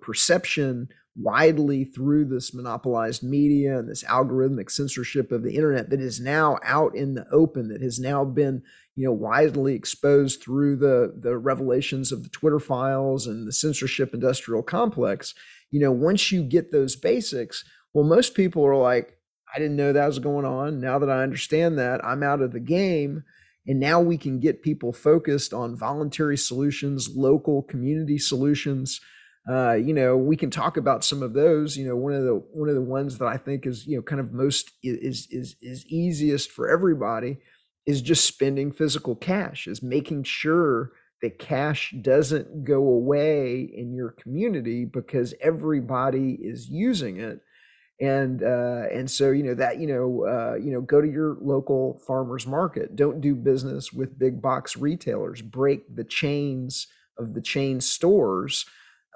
perception widely through this monopolized media and this algorithmic censorship of the internet that is now out in the open, that has now been, widely exposed through the revelations of the Twitter files and the censorship industrial complex. Once you get those basics, well, most people are like, I didn't know that was going on. Now that I understand that, I'm out of the game. And now we can get people focused on voluntary solutions, local community solutions. You know, we can talk about some of those. You know, one of the ones that I think is, you know, kind of most is easiest for everybody is just spending physical cash, is making sure that cash doesn't go away in your community because everybody is using it. And so, you know, that, you know, go to your local farmer's market, don't do business with big box retailers, break the chains of the chain stores,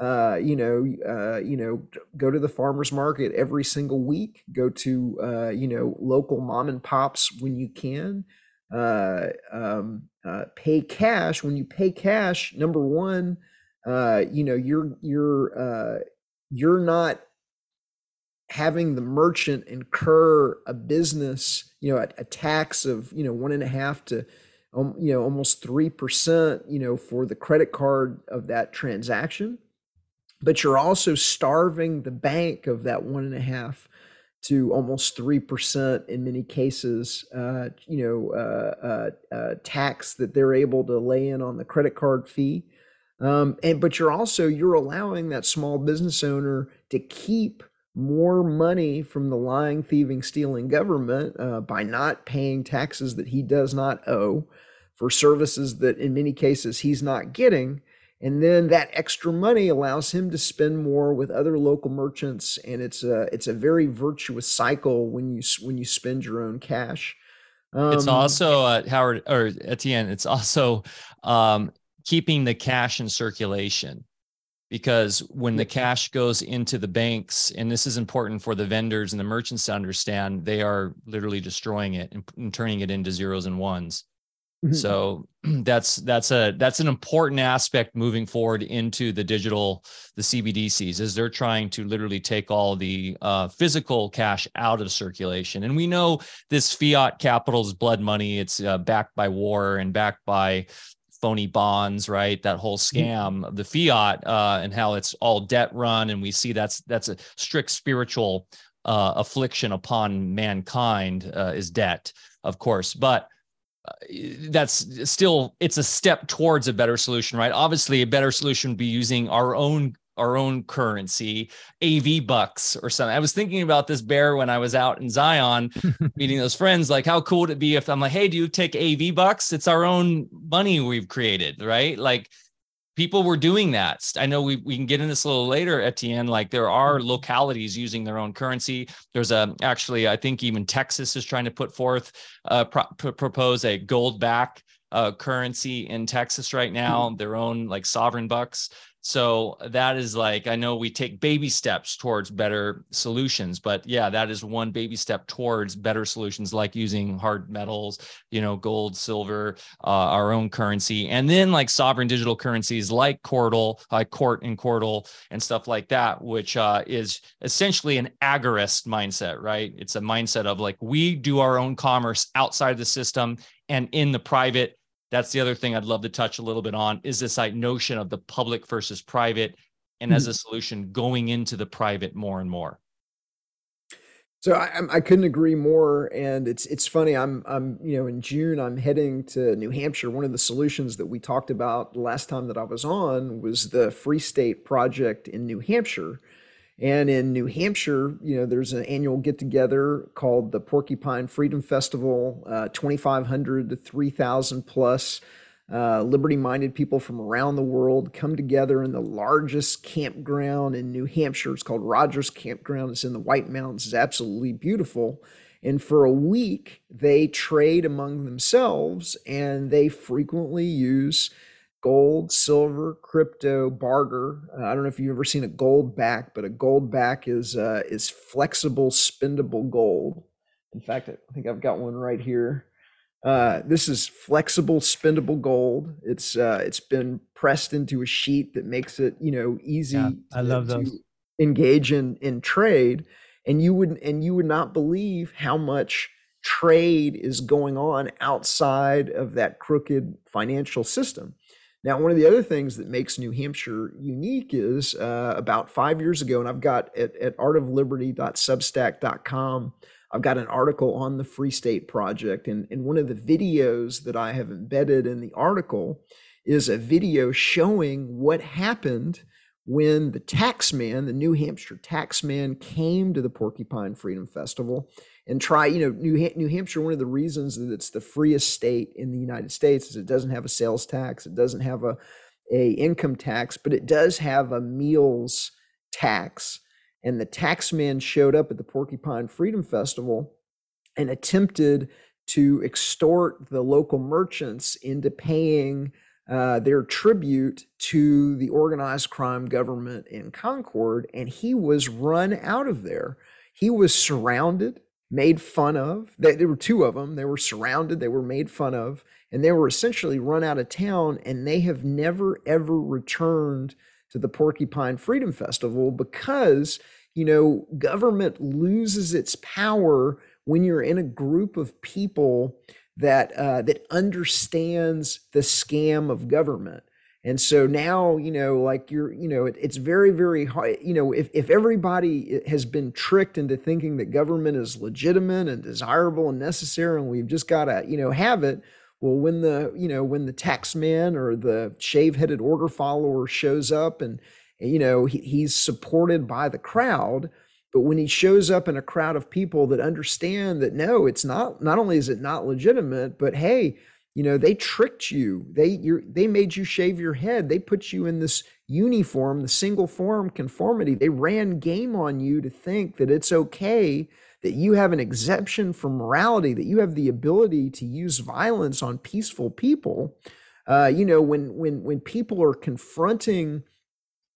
you know, go to the farmer's market every single week, go to, you know, local mom and pops when you can, pay cash. When you pay cash, number one, you know, you're not having the merchant incur a business, you know, a tax of, you know, 1.5% to, you know, almost 3%, you know, for the credit card of that transaction, but you're also starving the bank of that 1.5% to almost 3% in many cases, you know, tax that they're able to lay in on the credit card fee. And, but you're also, you're allowing that small business owner to keep more money from the lying, thieving, stealing government by not paying taxes that he does not owe for services that in many cases he's not getting. And then that extra money allows him to spend more with other local merchants. And it's a very virtuous cycle when you spend your own cash. It's also Howard or Etienne, it's also keeping the cash in circulation. Because when the cash goes into the banks, and this is important for the vendors and the merchants to understand, they are literally destroying it and turning it into zeros and ones. Mm-hmm. So that's an important aspect moving forward into the digital, the CBDCs, is they're trying to literally take all the physical cash out of circulation. And we know this fiat capital is blood money. It's backed by war and backed by phony bonds, right? That whole scam of the fiat and how it's all debt run. And we see that's a strict spiritual affliction upon mankind is debt, of course. But that's still, it's a step towards a better solution, right? Obviously, a better solution would be using our own currency, AV bucks or something. I was thinking about this bear when I was out in Zion meeting those friends, like how cool would it be if I'm like, hey, do you take AV bucks? It's our own money we've created, right? Like people were doing that. I know we can get into this a little later, Etienne, like there are localities using their own currency. There's actually, I think even Texas is trying to put forth, propose a Goldback currency in Texas right now, their own like sovereign bucks. So that is like, I know we take baby steps towards better solutions, but yeah, that is one baby step towards better solutions, like using hard metals, you know, gold, silver, our own currency, and then like sovereign digital currencies like Cordell, like Cordell and stuff like that, which is essentially an agorist mindset, right? It's a mindset of like, we do our own commerce outside of the system and in the private. That's the other thing I'd love to touch a little bit on is this like notion of the public versus private and as a solution going into the private more and more. So I couldn't agree more. And it's funny. I'm, you know, in June, I'm heading to New Hampshire. One of the solutions that we talked about last time that I was on was the Free State Project in New Hampshire. And in New Hampshire, you know, there's an annual get together called the Porcupine Freedom Festival, 2,500 to 3,000 plus liberty-minded people from around the world come together in the largest campground in New Hampshire. It's called Rogers Campground. It's in the White Mountains. It's absolutely beautiful. And for a week, they trade among themselves, and they frequently use gold, silver, crypto, barter. I don't know if you've ever seen a gold back, but a gold back is flexible, spendable gold. In fact, I think I've got one right here. This is flexible, spendable gold. It's been pressed into a sheet that makes it, you know, easy to engage in trade. And you would not believe how much trade is going on outside of that crooked financial system. Now, one of the other things that makes New Hampshire unique is about 5 years ago, and I've got at artofliberty.substack.com, I've got an article on the Free State Project, and one of the videos that I have embedded in the article is a video showing what happened when the taxman, the New Hampshire taxman, came to the Porcupine Freedom Festival and try, you know, New Hampshire, one of the reasons that it's the freest state in the United States is it doesn't have a sales tax, it doesn't have a income tax, but it does have a meals tax. And the taxman showed up at the Porcupine Freedom Festival and attempted to extort the local merchants into paying their tribute to the organized crime government in Concord, and he was run out of there. He was surrounded, made fun of. There were two of them. They were surrounded, they were made fun of, and they were essentially run out of town, and they have never, ever returned to the Porcupine Freedom Festival because, you know, government loses its power when you're in a group of people that understands the scam of government. And so now, you know, like you're, you know, it's very, very hard, you know, if everybody has been tricked into thinking that government is legitimate and desirable and necessary, and we've just got to, you know, have it. Well, when the, you know, when the taxman or the shave-headed order follower shows up and, you know, he's supported by the crowd, but when he shows up in a crowd of people that understand that, no, it's not only is it not legitimate, but hey, you know, they tricked you. They made you shave your head. They put you in this uniform, the single form conformity. They ran game on you to think that it's okay, that you have an exemption from morality, that you have the ability to use violence on peaceful people. You know, when people are confronting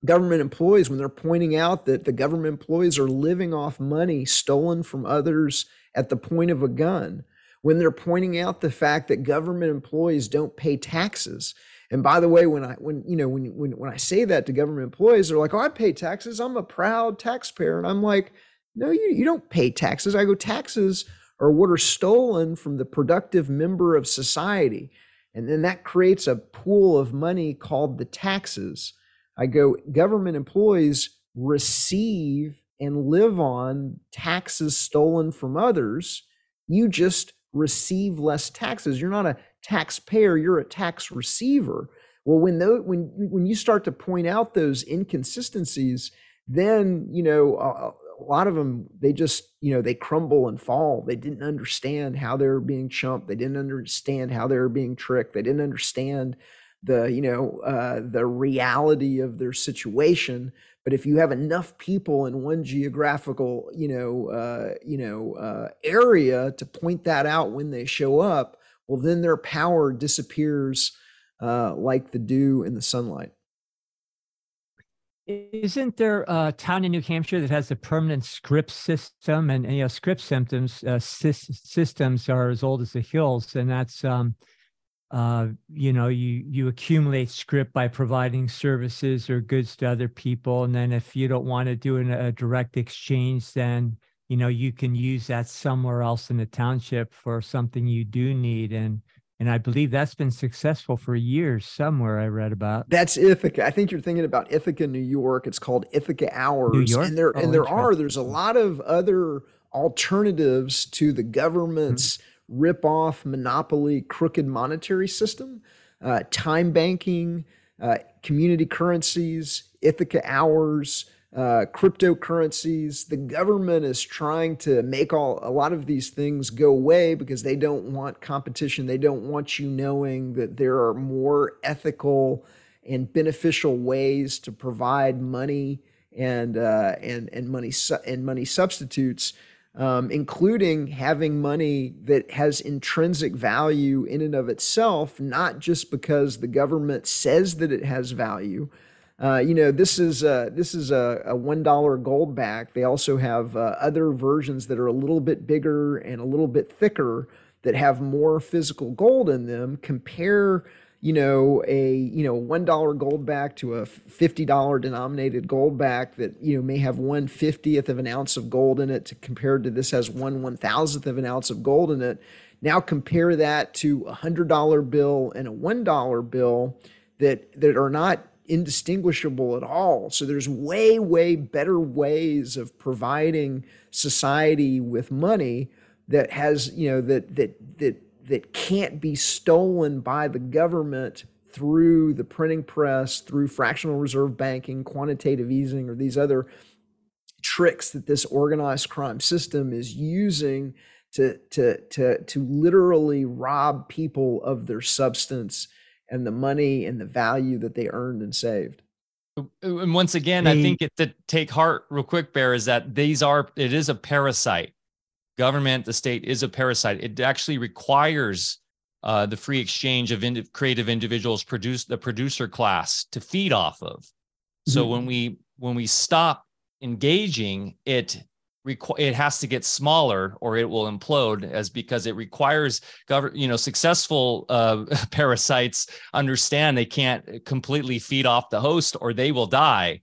government employees, when they're pointing out that the government employees are living off money stolen from others at the point of a gun, when they're pointing out the fact that government employees don't pay taxes. And by the way, when I say that to government employees, they're like, "Oh, I pay taxes. I'm a proud taxpayer." And I'm like, "No, you don't pay taxes." I go, "Taxes are what are stolen from the productive member of society." And then that creates a pool of money called the taxes. I go, government employees receive and live on taxes stolen from others. You just receive less taxes. You're not a taxpayer, you're a tax receiver. Well, when you start to point out those inconsistencies, then, you know, a lot of them, they just, you know, they crumble and fall. They didn't understand how they were being chumped. They didn't understand how they were being tricked. They didn't understand the reality of their situation. But if you have enough people in one geographical, area to point that out when they show up, well, then their power disappears like the dew in the sunlight. Isn't there a town in New Hampshire that has a permanent script system? And you know, script systems are as old as the hills, and that's you know, you accumulate script by providing services or goods to other people. And then if you don't want to do a direct exchange, then, you know, you can use that somewhere else in the township for something you do need. And I believe that's been successful for years somewhere I read about. That's Ithaca. I think you're thinking about Ithaca, New York. It's called Ithaca Hours. New York? There's a lot of other alternatives to the government's rip-off, monopoly, crooked monetary system, time banking, community currencies, Ithaca Hours, cryptocurrencies. The government is trying to make a lot of these things go away because they don't want competition. They don't want you knowing that there are more ethical and beneficial ways to provide money and money substitutes. Including having money that has intrinsic value in and of itself, not just because the government says that it has value. You know, this is a $1 Goldback. They also have other versions that are a little bit bigger and a little bit thicker that have more physical gold in them. Compare, you know, $1 Goldback to a $50 denominated Goldback that, you know, may have 1/50th of an ounce of gold in it compared to this has 1/1000th of an ounce of gold in it. Now compare that to $100 bill and a $1 bill that are not indistinguishable at all. So there's way, way better ways of providing society with money that has, you know, that can't be stolen by the government through the printing press, through fractional reserve banking, quantitative easing, or these other tricks that this organized crime system is using to literally rob people of their substance and the money and the value that they earned and saved. And once again, I think it to take heart real quick, Bear, is that it is a parasite. Government, the state is a parasite. It actually requires the free exchange of creative individuals, the producer class, to feed off of. So when we stop engaging, it has to get smaller, or it will implode, because it requires successful parasites understand they can't completely feed off the host, or they will die.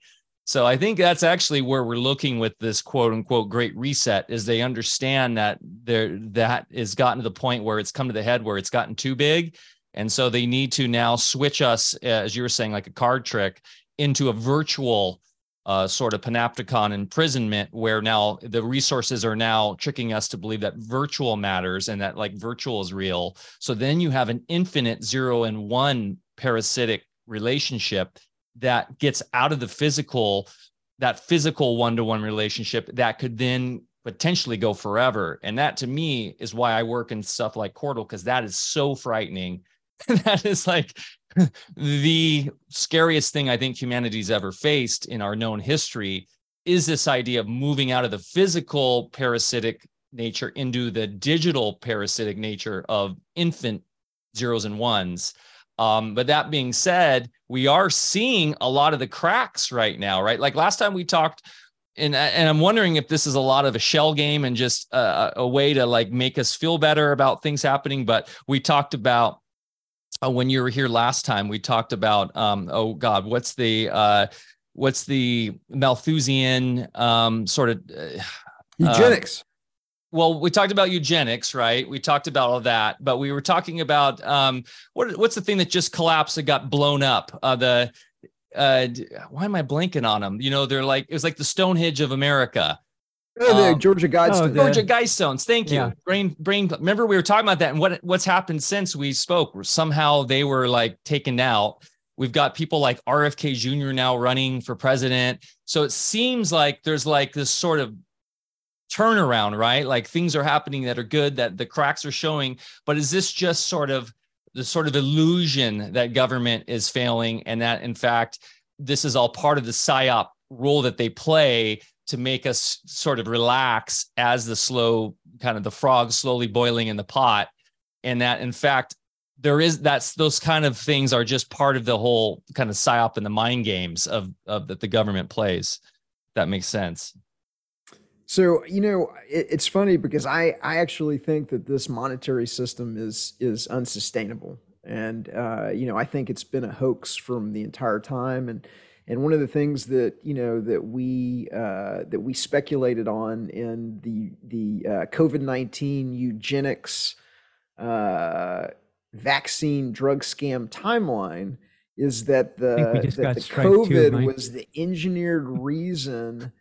So I think that's actually where we're looking with this quote unquote great reset, is they understand that that has gotten to the point where it's come to the head, where it's gotten too big. And so they need to now switch us, as you were saying, like a card trick, into a virtual sort of panopticon imprisonment, where now the resources are now tricking us to believe that virtual matters and that like virtual is real. So then you have an infinite 0 and 1 parasitic relationship that gets out of the physical, that physical one-to-one relationship that could then potentially go forever. And that, to me, is why I work in stuff like Cordell, because that is so frightening. That is like the scariest thing I think humanity's ever faced in our known history, is this idea of moving out of the physical parasitic nature into the digital parasitic nature of infant 0s and 1s. But that being said, we are seeing a lot of the cracks right now, right? Like last time we talked, and I'm wondering if this is a lot of a shell game and just a way to like make us feel better about things happening. But we talked about, when you were here last time, we talked about, what's the Malthusian sort of eugenics. Well, we talked about eugenics, right? We talked about all that, but we were talking about what's the thing that just collapsed that got blown up? Why am I blanking on them? You know, it was like the Stonehenge of America. The Georgia Guidestones. Georgia Guidestones. Thank you. Yeah. Brain. Remember, we were talking about that, and what's happened since we spoke? Somehow they were like taken out. We've got people like RFK Junior now running for president. So it seems like there's like this sort of turnaround, right? Like things are happening that are good, that the cracks are showing. But is this just sort of the sort of illusion that government is failing, and that in fact this is all part of the psyop role that they play to make us sort of relax as the slow kind of the frog slowly boiling in the pot, and that in fact those kind of things are just part of the whole kind of psyop and the mind games of that the government plays? That makes sense. So, you know, it's funny because I actually think that this monetary system is unsustainable. And, you know, I think it's been a hoax from the entire time. And one of the things that, you know, that we speculated on in the COVID-19 eugenics vaccine drug scam timeline is that the COVID was the engineered reason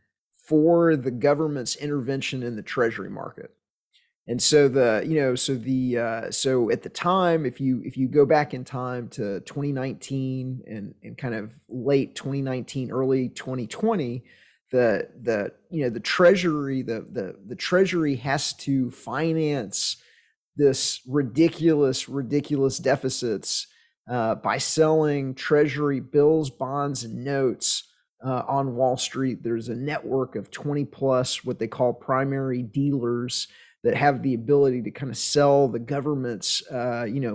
for the government's intervention in the treasury market. And so at the time, if you go back in time to 2019 and kind of late 2019, early 2020, the treasury, the treasury has to finance this ridiculous deficits by selling treasury bills, bonds, and notes. On Wall Street, there's a network of 20+ what they call primary dealers that have the ability to kind of sell the government's,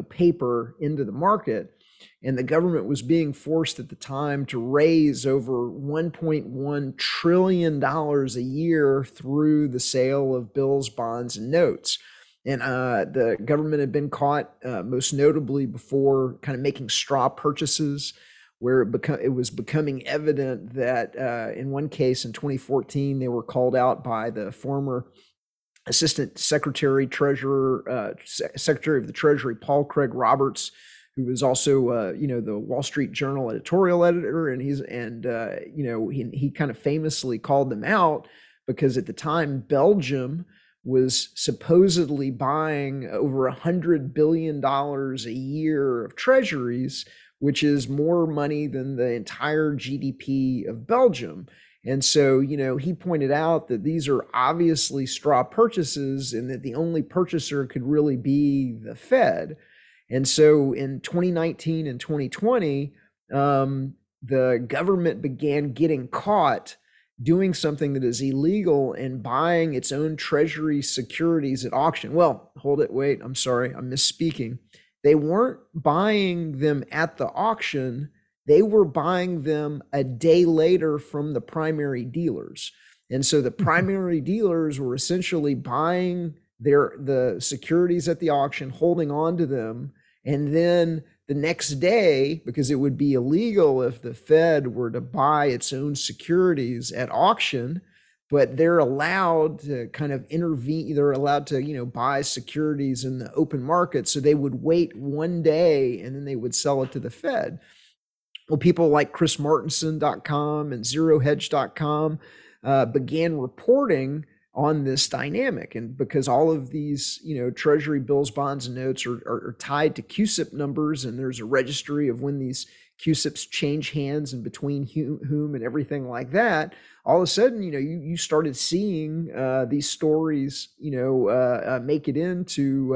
paper into the market. And the government was being forced at the time to raise over $1.1 trillion a year through the sale of bills, bonds, and notes. And the government had been caught most notably before kind of making straw purchases, where it was becoming evident that in one case in 2014, they were called out by the former Assistant Secretary of the Treasury, Paul Craig Roberts, who was also, the Wall Street Journal editorial editor. And he kind of famously called them out because at the time, Belgium was supposedly buying over $100 billion a year of treasuries, which is more money than the entire GDP of Belgium. And so, he pointed out that these are obviously straw purchases and that the only purchaser could really be the Fed. And so in 2019 and 2020, the government began getting caught doing something that is illegal and buying its own treasury securities at auction. Well, hold it, wait, I'm sorry, I'm misspeaking. They weren't buying them at the auction. They were buying them a day later from the primary dealers. And so the primary dealers were essentially buying the securities at the auction, holding on to them. And then the next day, because it would be illegal if the Fed were to buy its own securities at auction, but they're allowed to kind of intervene. They're allowed to, buy securities in the open market. So they would wait one day and then they would sell it to the Fed. Well, people like chrismartinson.com and zerohedge.com began reporting on this dynamic. And because all of these, treasury bills, bonds, and notes are tied to CUSIP numbers, and there's a registry of when these CUSIPs change hands and between whom and everything like that, all of a sudden, you started seeing these stories, make it into,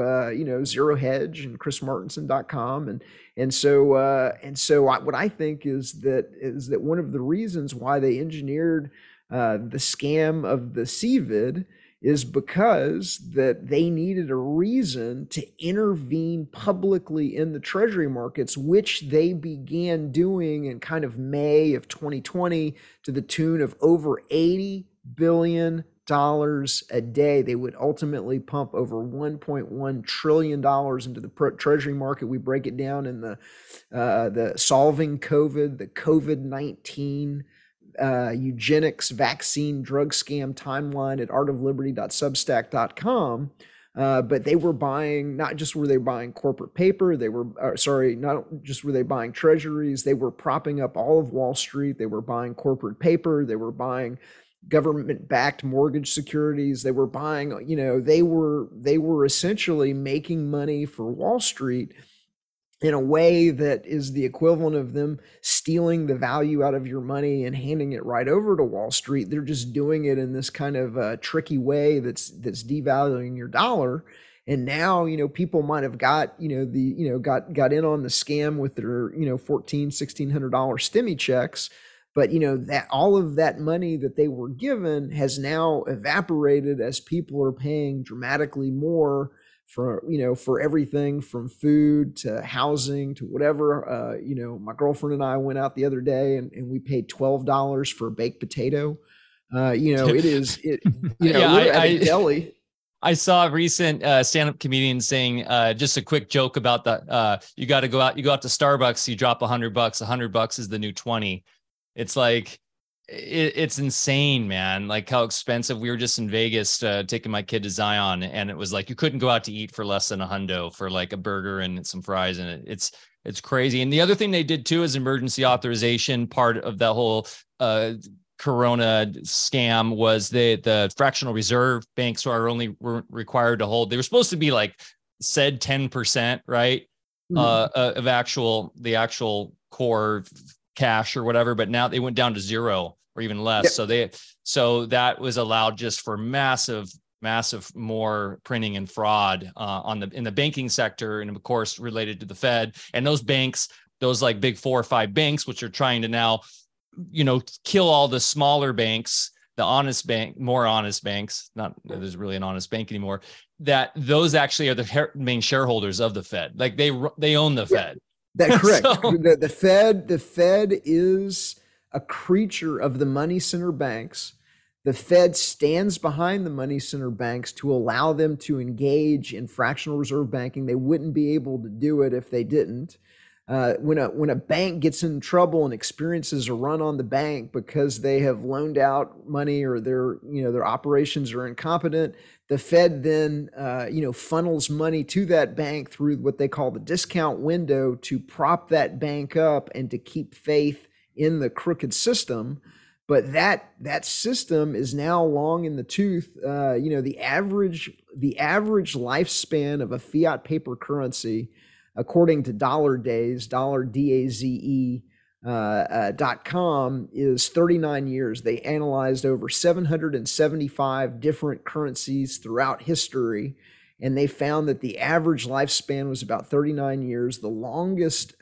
Zero Hedge and chrismartinson.com. And so what I think is that one of the reasons why they engineered the scam of the CVID is because that they needed a reason to intervene publicly in the treasury markets, which they began doing in kind of May of 2020 to the tune of over $80 billion a day. They would ultimately pump over $1.1 trillion into the treasury market. We break it down in the Solving COVID, the COVID-19 eugenics vaccine drug scam timeline at artofliberty.substack.com. But they were buying, not just were they buying treasuries, they were propping up all of Wall Street. They were buying corporate paper. They were buying government-backed mortgage securities. They were buying, they were essentially making money for Wall Street in a way that is the equivalent of them stealing the value out of your money and handing it right over to Wall Street. They're just doing it in this kind of tricky way that's devaluing your dollar. And now, people might have got, got in on the scam with their, $1,400, $1,600 stimmy checks. But, that all of that money that they were given has now evaporated as people are paying dramatically more for everything from food to housing to whatever. My girlfriend and I went out the other day and we paid $12 for a baked potato. At a deli. I saw a recent stand-up comedian saying just a quick joke about the you got to go out. You go out to Starbucks, you drop $100. $100 is the new 20. It's like it's insane, man. Like how expensive. We were just in Vegas taking my kid to Zion, and it was like you couldn't go out to eat for less than $100 for like a burger and some fries, and it's crazy. And the other thing they did too is emergency authorization. Part of that whole Corona scam was the fractional reserve banks were required to hold. They were supposed to be like said 10%, right? Mm-hmm. Of the actual core cash or whatever, but now they went down to zero or even less. Yep. So that was allowed just for massive more printing and fraud in the banking sector, and of course related to the Fed and those banks, those like big 4 or 5 banks, which are trying to now, kill all the smaller banks, the honest bank, more honest banks. Not that there's really an honest bank anymore. That those actually are the main shareholders of the Fed. Like they own the Fed. That's correct. So, the Fed is a creature of the money center banks. The Fed stands behind the money center banks to allow them to engage in fractional reserve banking. They wouldn't be able to do it if they didn't. When a bank gets in trouble and experiences a run on the bank because they have loaned out money or their operations are incompetent, the Fed then funnels money to that bank through what they call the discount window to prop that bank up and to keep faith in the crooked system. But that system is now long in the tooth. The average lifespan of a fiat paper currency, according to Dollar Days, $DAZE.com, is 39 years. They analyzed over 775 different currencies throughout history, and they found that the average lifespan was about 39 years. The longest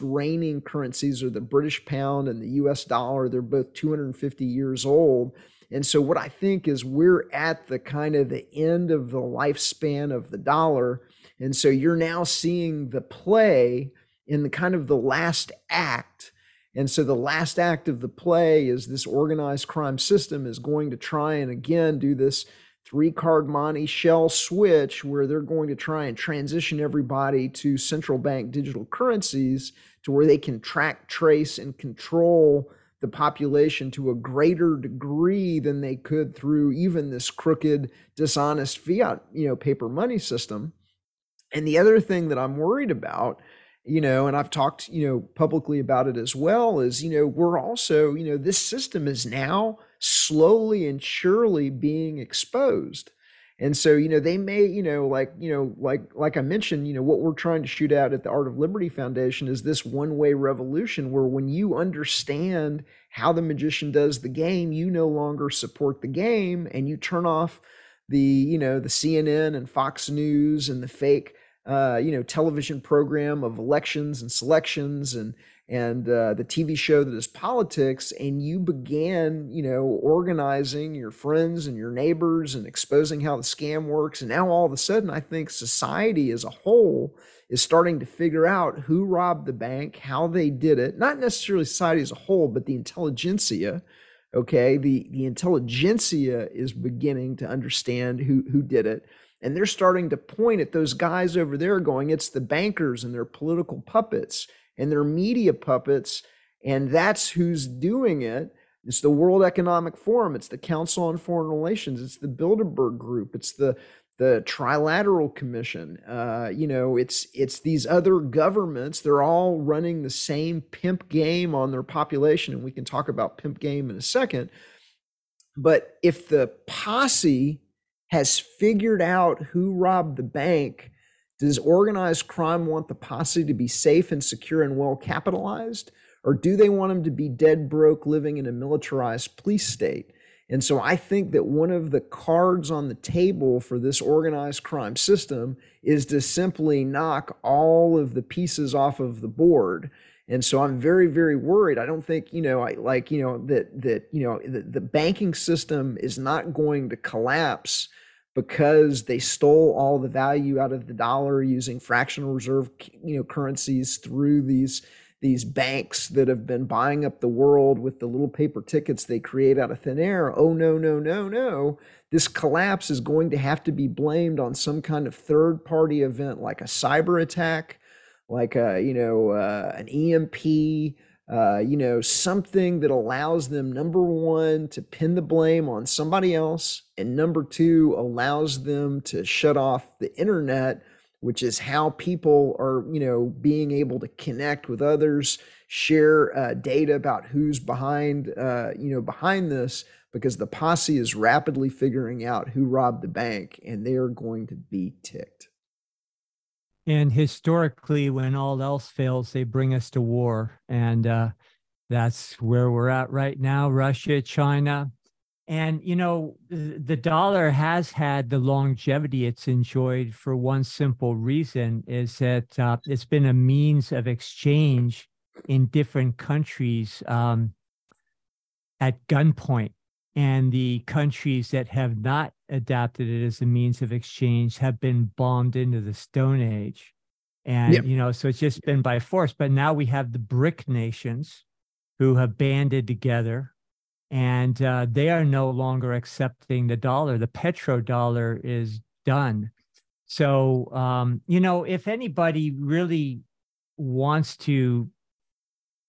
reigning currencies are the British pound and the U.S. dollar. They're both 250 years old. And so what I think is we're at the kind of the end of the lifespan of the dollar. And so you're now seeing the play in the kind of the last act. And so the last act of the play is this organized crime system is going to try and again do this three-card Monte shell switch where they're going to try and transition everybody to central bank digital currencies to where they can track, trace, and control the population to a greater degree than they could through even this crooked, dishonest fiat, paper money system. And the other thing that I'm worried about, and I've talked, publicly about it as well, is, we're also, this system is now slowly and surely being exposed. And so, they may, like I mentioned, what we're trying to shoot at the Art of Liberty Foundation is this one-way revolution where when you understand how the magician does the game, you no longer support the game and you turn off the CNN and Fox News and the fake, television program of elections and selections and the TV show that is politics, and you began, organizing your friends and your neighbors and exposing how the scam works. And now all of a sudden, I think society as a whole is starting to figure out who robbed the bank, how they did it, not necessarily society as a whole, but the intelligentsia. Okay, the intelligentsia is beginning to understand who did it. And they're starting to point at those guys over there going, it's the bankers and their political puppets and their media puppets. And that's who's doing it. It's the World Economic Forum. It's the Council on Foreign Relations. It's the Bilderberg Group. It's the Trilateral Commission. It's these other governments. They're all running the same pimp game on their population. And we can talk about pimp game in a second. But if the posse has figured out who robbed the bank, does organized crime want the posse to be safe and secure and well capitalized? Or do they want them to be dead broke living in a militarized police state? And so I think that one of the cards on the table for this organized crime system is to simply knock all of the pieces off of the board. And so I'm very, very worried. I don't think, the banking system is not going to collapse because they stole all the value out of the dollar using fractional reserve, currencies through these banks that have been buying up the world with the little paper tickets they create out of thin air. Oh, no. This collapse is going to have to be blamed on some kind of third-party event like a cyber attack, like an EMP, something that allows them, number one, to pin the blame on somebody else, and number two, allows them to shut off the internet, which is how people are, being able to connect with others, share data about who's behind, behind this, because the posse is rapidly figuring out who robbed the bank, and they are going to be ticked. And historically, when all else fails, they bring us to war, and that's where we're at right now. Russia, China. And, the dollar has had the longevity it's enjoyed for one simple reason, is that it's been a means of exchange in different countries at gunpoint. And the countries that have not adapted it as a means of exchange have been bombed into the Stone Age. And, so it's just been by force. But now we have the BRIC nations who have banded together. And they are no longer accepting the dollar. The petrodollar is done. So, if anybody really wants to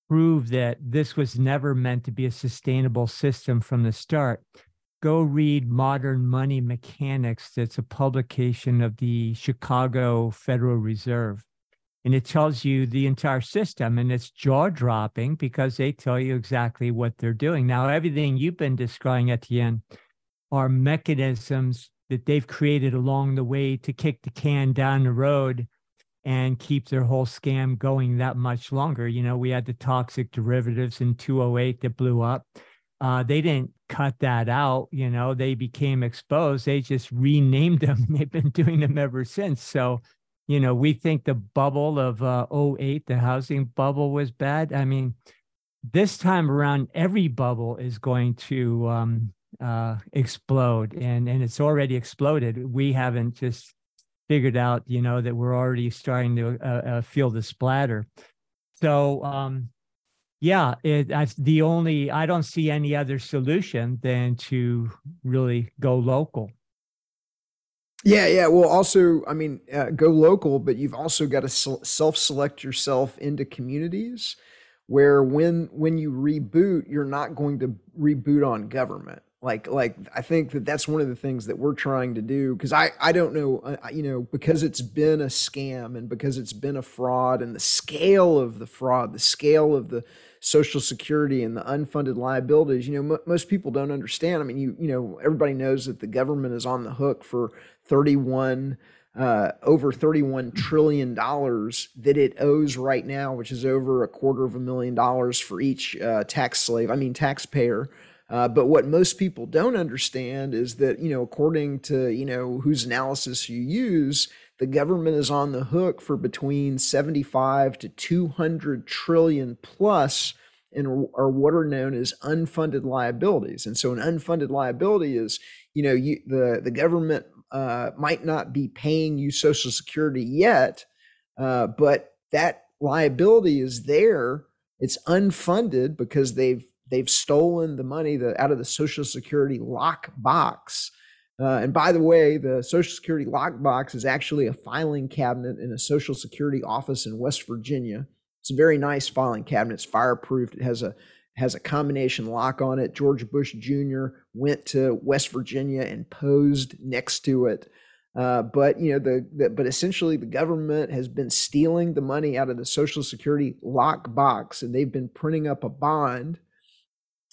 prove that this was never meant to be a sustainable system from the start, go read Modern Money Mechanics. That's a publication of the Chicago Federal Reserve. And it tells you the entire system, and it's jaw-dropping because they tell you exactly what they're doing. Now, everything you've been describing, Etienne, are mechanisms that they've created along the way to kick the can down the road and keep their whole scam going that much longer. You know, we had the toxic derivatives in 2008 that blew up. They didn't cut that out. You know, they became exposed. They just renamed them. They've been doing them ever since. So, you know, we think the bubble of 08, the housing bubble, was bad. I mean, this time around, every bubble is going to explode, and it's already exploded. We haven't just figured out, you know, that we're already starting to feel the splatter. So, yeah, I don't see any other solution than to really go local. Yeah. Well, also, I mean, go local, but you've also got to self-select yourself into communities where when you reboot, you're not going to reboot on government. Like I think that's one of the things that we're trying to do, because I don't know, you know, because it's been a scam and because it's been a fraud, and the scale of the fraud, the scale of the Social Security and the unfunded liabilities, you know, most people don't understand. I mean, you know, everybody knows that the government is on the hook for over $31 trillion that it owes right now, which is over $250,000 for each taxpayer. But what most people don't understand is that, you know, according to, you know, whose analysis you use, the government is on the hook for between 75 to 200 trillion plus or what are known as unfunded liabilities. And so an unfunded liability is, you know, the government might not be paying you Social Security yet, but that liability is there. It's unfunded because they've stolen the money out of the Social Security lockbox. And by the way, the Social Security lockbox is actually a filing cabinet in a Social Security office in West Virginia. It's a very nice filing cabinet. It's fireproofed. It has a combination lock on it. George Bush Junior went to West Virginia and posed next to it. But you know, but essentially the government has been stealing the money out of the Social Security lockbox, and they've been printing up a bond.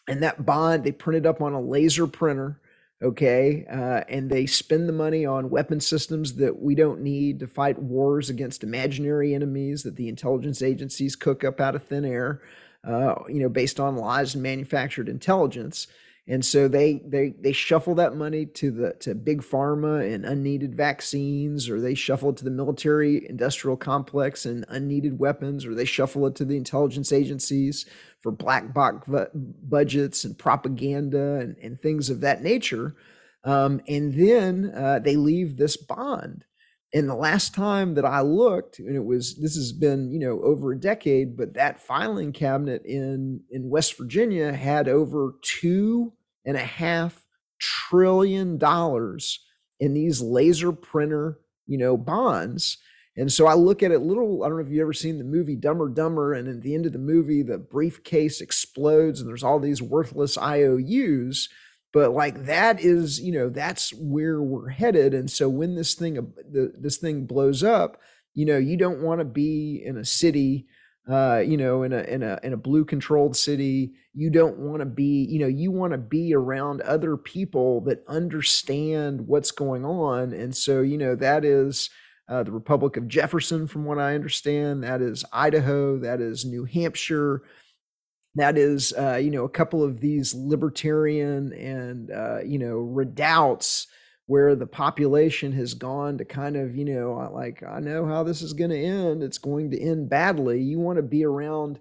And that bond, they print it up on a laser printer, okay? And they spend the money on weapon systems that we don't need to fight wars against imaginary enemies that the intelligence agencies cook up out of thin air, you know, based on lies and manufactured intelligence. And so they shuffle that money to big pharma and unneeded vaccines, or they shuffle it to the military industrial complex and unneeded weapons, or they shuffle it to the intelligence agencies for black box budgets and propaganda and things of that nature. And then they leave this bond. And the last time that I looked, and this has been, you know, over a decade, but that filing cabinet in West Virginia had over $2.5 trillion in these laser printer, you know, bonds. And so I look at it I don't know if you've ever seen the movie Dumb and Dumber, and at the end of the movie, the briefcase explodes and there's all these worthless IOUs, but like that is, you know, that's where we're headed. And so when this thing blows up, you know, you don't want to be in a city, you know, in a blue controlled city. You don't want to be, you know, you want to be around other people that understand what's going on. And so, you know, that is the Republic of Jefferson, from what I understand. That is Idaho. That is New Hampshire. That is, you know, a couple of these libertarian and, you know, redoubts where the population has gone to kind of, you know, like, I know how this is going to end. It's going to end badly. You want to be around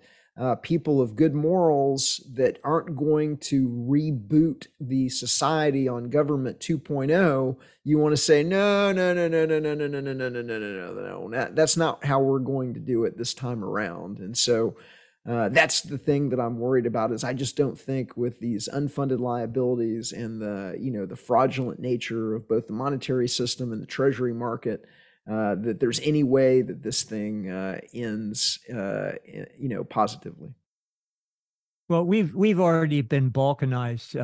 people of good morals that aren't going to reboot the society on government 2.0. You want to say, no, that's not how we're going to do it this time around. And so that's the thing that I'm worried about, is I just don't think with these unfunded liabilities and the, you know, the fraudulent nature of both the monetary system and the treasury market, that there's any way that this thing ends, you know, positively. Well, we've already been balkanized,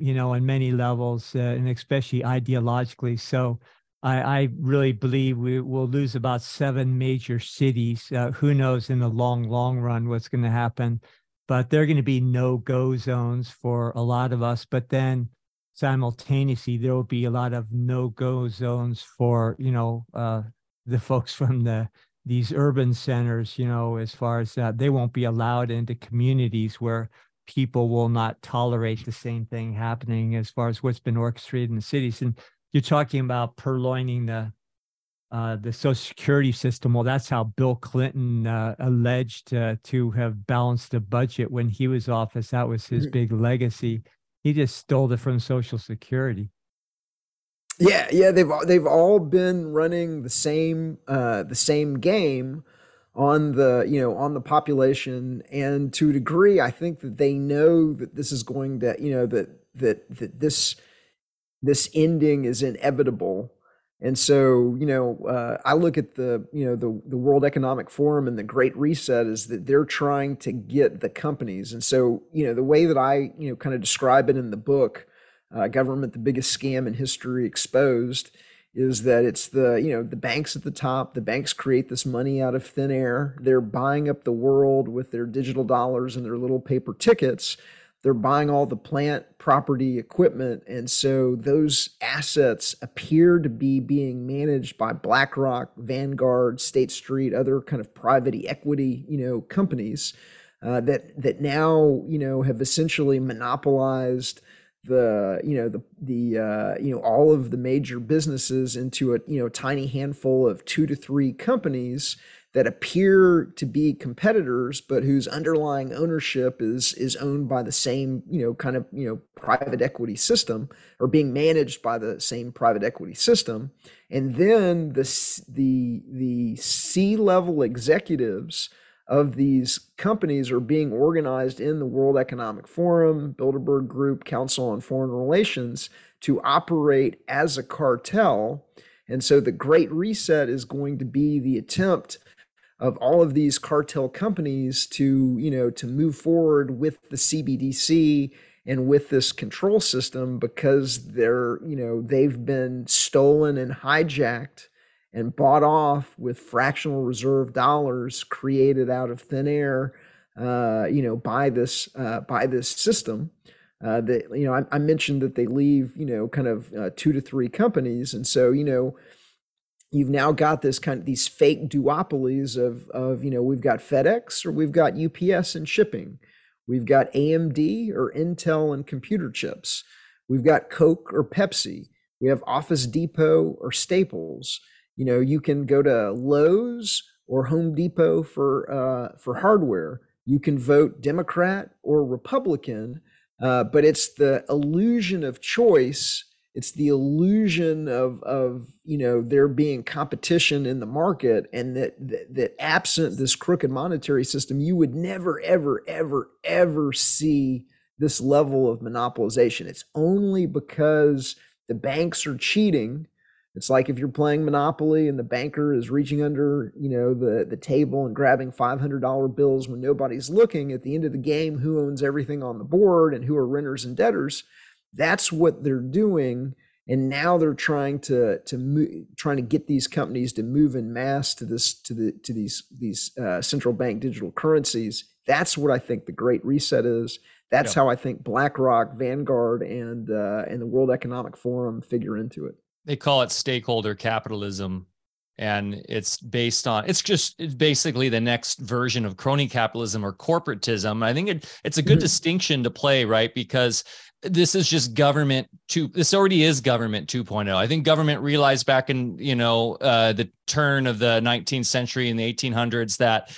you know, on many levels, and especially ideologically. So I really believe we will lose about 7 major cities. Who knows in the long run what's going to happen, but there are going to be no-go zones for a lot of us. But then simultaneously, there will be a lot of no-go zones for, you know, the folks from these urban centers, you know, as far as that, they won't be allowed into communities where people will not tolerate the same thing happening as far as what's been orchestrated in the cities. And you're talking about purloining the Social Security system. Well, that's how Bill Clinton alleged to have balanced the budget when he was in office. That was his big legacy. He just stole it from Social Security. Yeah, yeah, they've all been running the same game on the, you know, on the population, and to a degree, I think that they know that this is going to, you know, that this ending is inevitable. And so, you know, I look at the, you know, the World Economic Forum and the Great Reset is that they're trying to get the companies. And so, you know, the way that I, you know, kind of describe it in the book, Government, the Biggest Scam in History, Exposed, is that it's the, you know, the banks at the top. The banks create this money out of thin air. They're buying up the world with their digital dollars and their little paper tickets. They're buying all the plant, property, equipment. And so those assets appear to be being managed by BlackRock, Vanguard, State Street, other kind of private equity, you know, companies that now, you know, have essentially monopolized the, you know, you know, all of the major businesses into a, you know, tiny handful of 2 to 3 companies that appear to be competitors, but whose underlying ownership is owned by the same, you know, kind of, you know, private equity system, or being managed by the same private equity system. And then the C-level executives of these companies are being organized in the World Economic Forum, Bilderberg Group, Council on Foreign Relations to operate as a cartel. And so the Great Reset is going to be the attempt of all of these cartel companies to, you know, to move forward with the CBDC and with this control system, because they're, you know, they've been stolen and hijacked and bought off with fractional reserve dollars created out of thin air, you know, by this system. That, you know, I mentioned that they leave, you know, kind of 2 to 3 companies, and so, you know, you've now got this kind of these fake duopolies of you know, we've got FedEx, or we've got UPS and shipping, we've got AMD or Intel and computer chips, we've got Coke or Pepsi, we have Office Depot or Staples. You know, you can go to Lowe's or Home Depot for hardware. You can vote Democrat or Republican, but it's the illusion of choice. It's the illusion of you know, there being competition in the market, and that absent this crooked monetary system, you would never, ever, ever, ever see this level of monopolization. It's only because the banks are cheating. It's like if you're playing Monopoly and the banker is reaching under, you know, the table and grabbing $500 bills when nobody's looking. At the end of the game, who owns everything on the board and who are renters and debtors? That's what they're doing. And now they're trying to get these companies to move in mass to these central bank digital currencies. That's what I think the Great Reset is. That's how I think BlackRock, Vanguard, and the World Economic Forum figure into it. They call it stakeholder capitalism, and it's basically the next version of crony capitalism or corporatism. I think it's a good distinction to play, right? Because this is just this already is government 2.0. I think government realized back in, you know, the turn of the 19th century and the 1800s that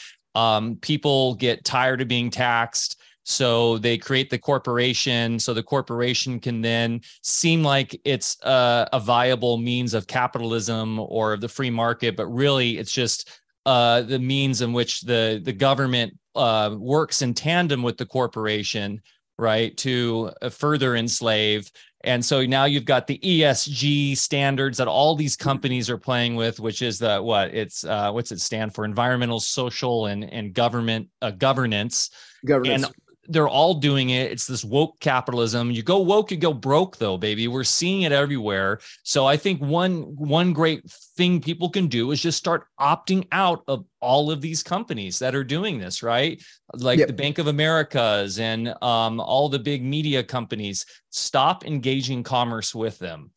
people get tired of being taxed. So they create the corporation, so the corporation can then seem like it's a viable means of capitalism or of the free market, but really it's just the means in which the government works in tandem with the corporation, right, to further enslave. And so now you've got the ESG standards that all these companies are playing with, which is the what's it stand for? Environmental, social, and governance. And they're all doing it. It's this woke capitalism. You go woke, you go broke, though, baby. We're seeing it everywhere. So I think one great thing people can do is just start opting out of all of these companies that are doing this, right? Like the Bank of America's and all the big media companies. Stop engaging commerce with them.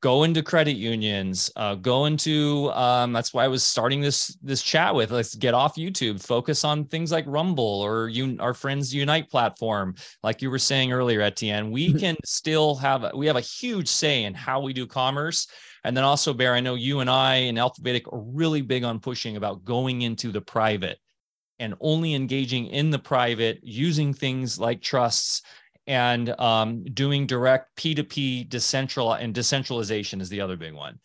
Go into credit unions, go into, that's why I was starting this chat with, let's get off YouTube, focus on things like Rumble or our friends Unite platform. Like you were saying earlier, Etienne, we can still we have a huge say in how we do commerce. And then also, Bear, I know you and I and Alphavedic are really big on pushing about going into the private and only engaging in the private, using things like trusts, and doing direct P2P decentralization is the other big one.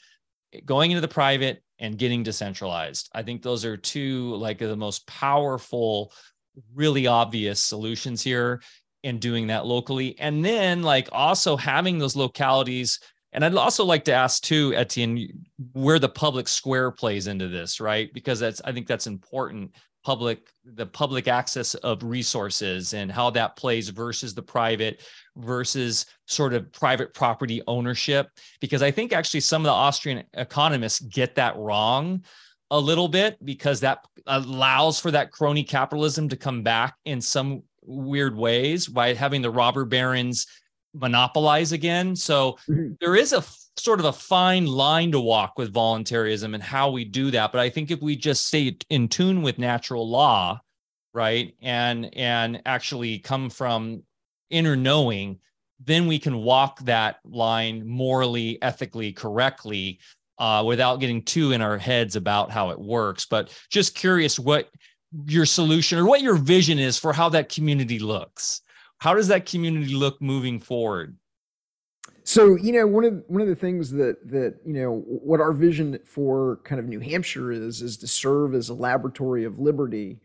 Going into the private and getting decentralized. I think those are two like the most powerful, really obvious solutions here in doing that locally. And then like also having those localities. And I'd also like to ask too, Etienne, where the public square plays into this, right? Because I think that's important. The public access of resources and how that plays versus the private versus sort of private property ownership. Because I think actually some of the Austrian economists get that wrong a little bit, because that allows for that crony capitalism to come back in some weird ways by having the robber barons monopolize again. So there is a sort of a fine line to walk with voluntarism and how we do that. But I think if we just stay in tune with natural law, right, and actually come from inner knowing, then we can walk that line morally, ethically, correctly, without getting too in our heads about how it works. But just curious what your solution or what your vision is for how that community looks. How does that community look moving forward? So, you know, one of the things that, you know, what our vision for kind of New Hampshire is to serve as a laboratory of liberty,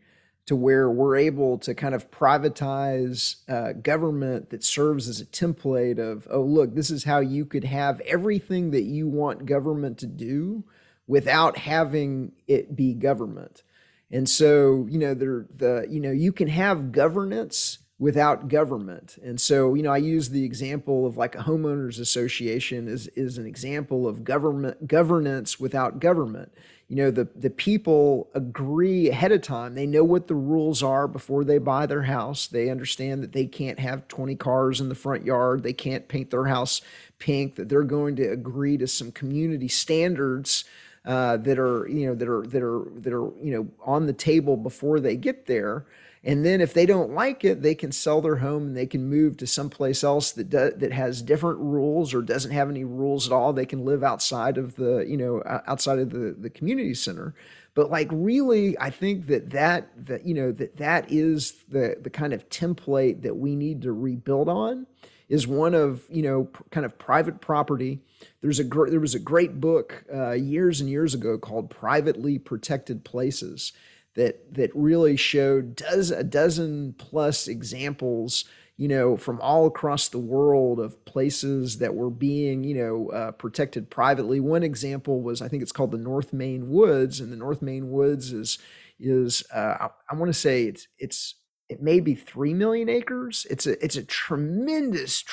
to where we're able to kind of privatize government that serves as a template of, oh, look, this is how you could have everything that you want government to do without having it be government. And so, you know, you can have governance without government. And so, you know, I use the example of like a homeowners association is an example of governance without government. You know, the people agree ahead of time. They know what the rules are before they buy their house. They understand that they can't have 20 cars in the front yard. They can't paint their house pink, that they're going to agree to some community standards that are on the table before they get there. And then if they don't like it, they can sell their home and they can move to someplace else that has different rules or doesn't have any rules at all. They can live outside of the community center. But like really, I think that is the kind of template that we need to rebuild on, is one of, you know, kind of private property. There was a great book years and years ago called Privately Protected Places, that really showed a dozen plus examples, you know, from all across the world of places that were being, you know, protected privately. One example was, I think it's called the North Maine Woods, and the North Maine Woods is I want to say it may be 3 million acres. It's a tremendous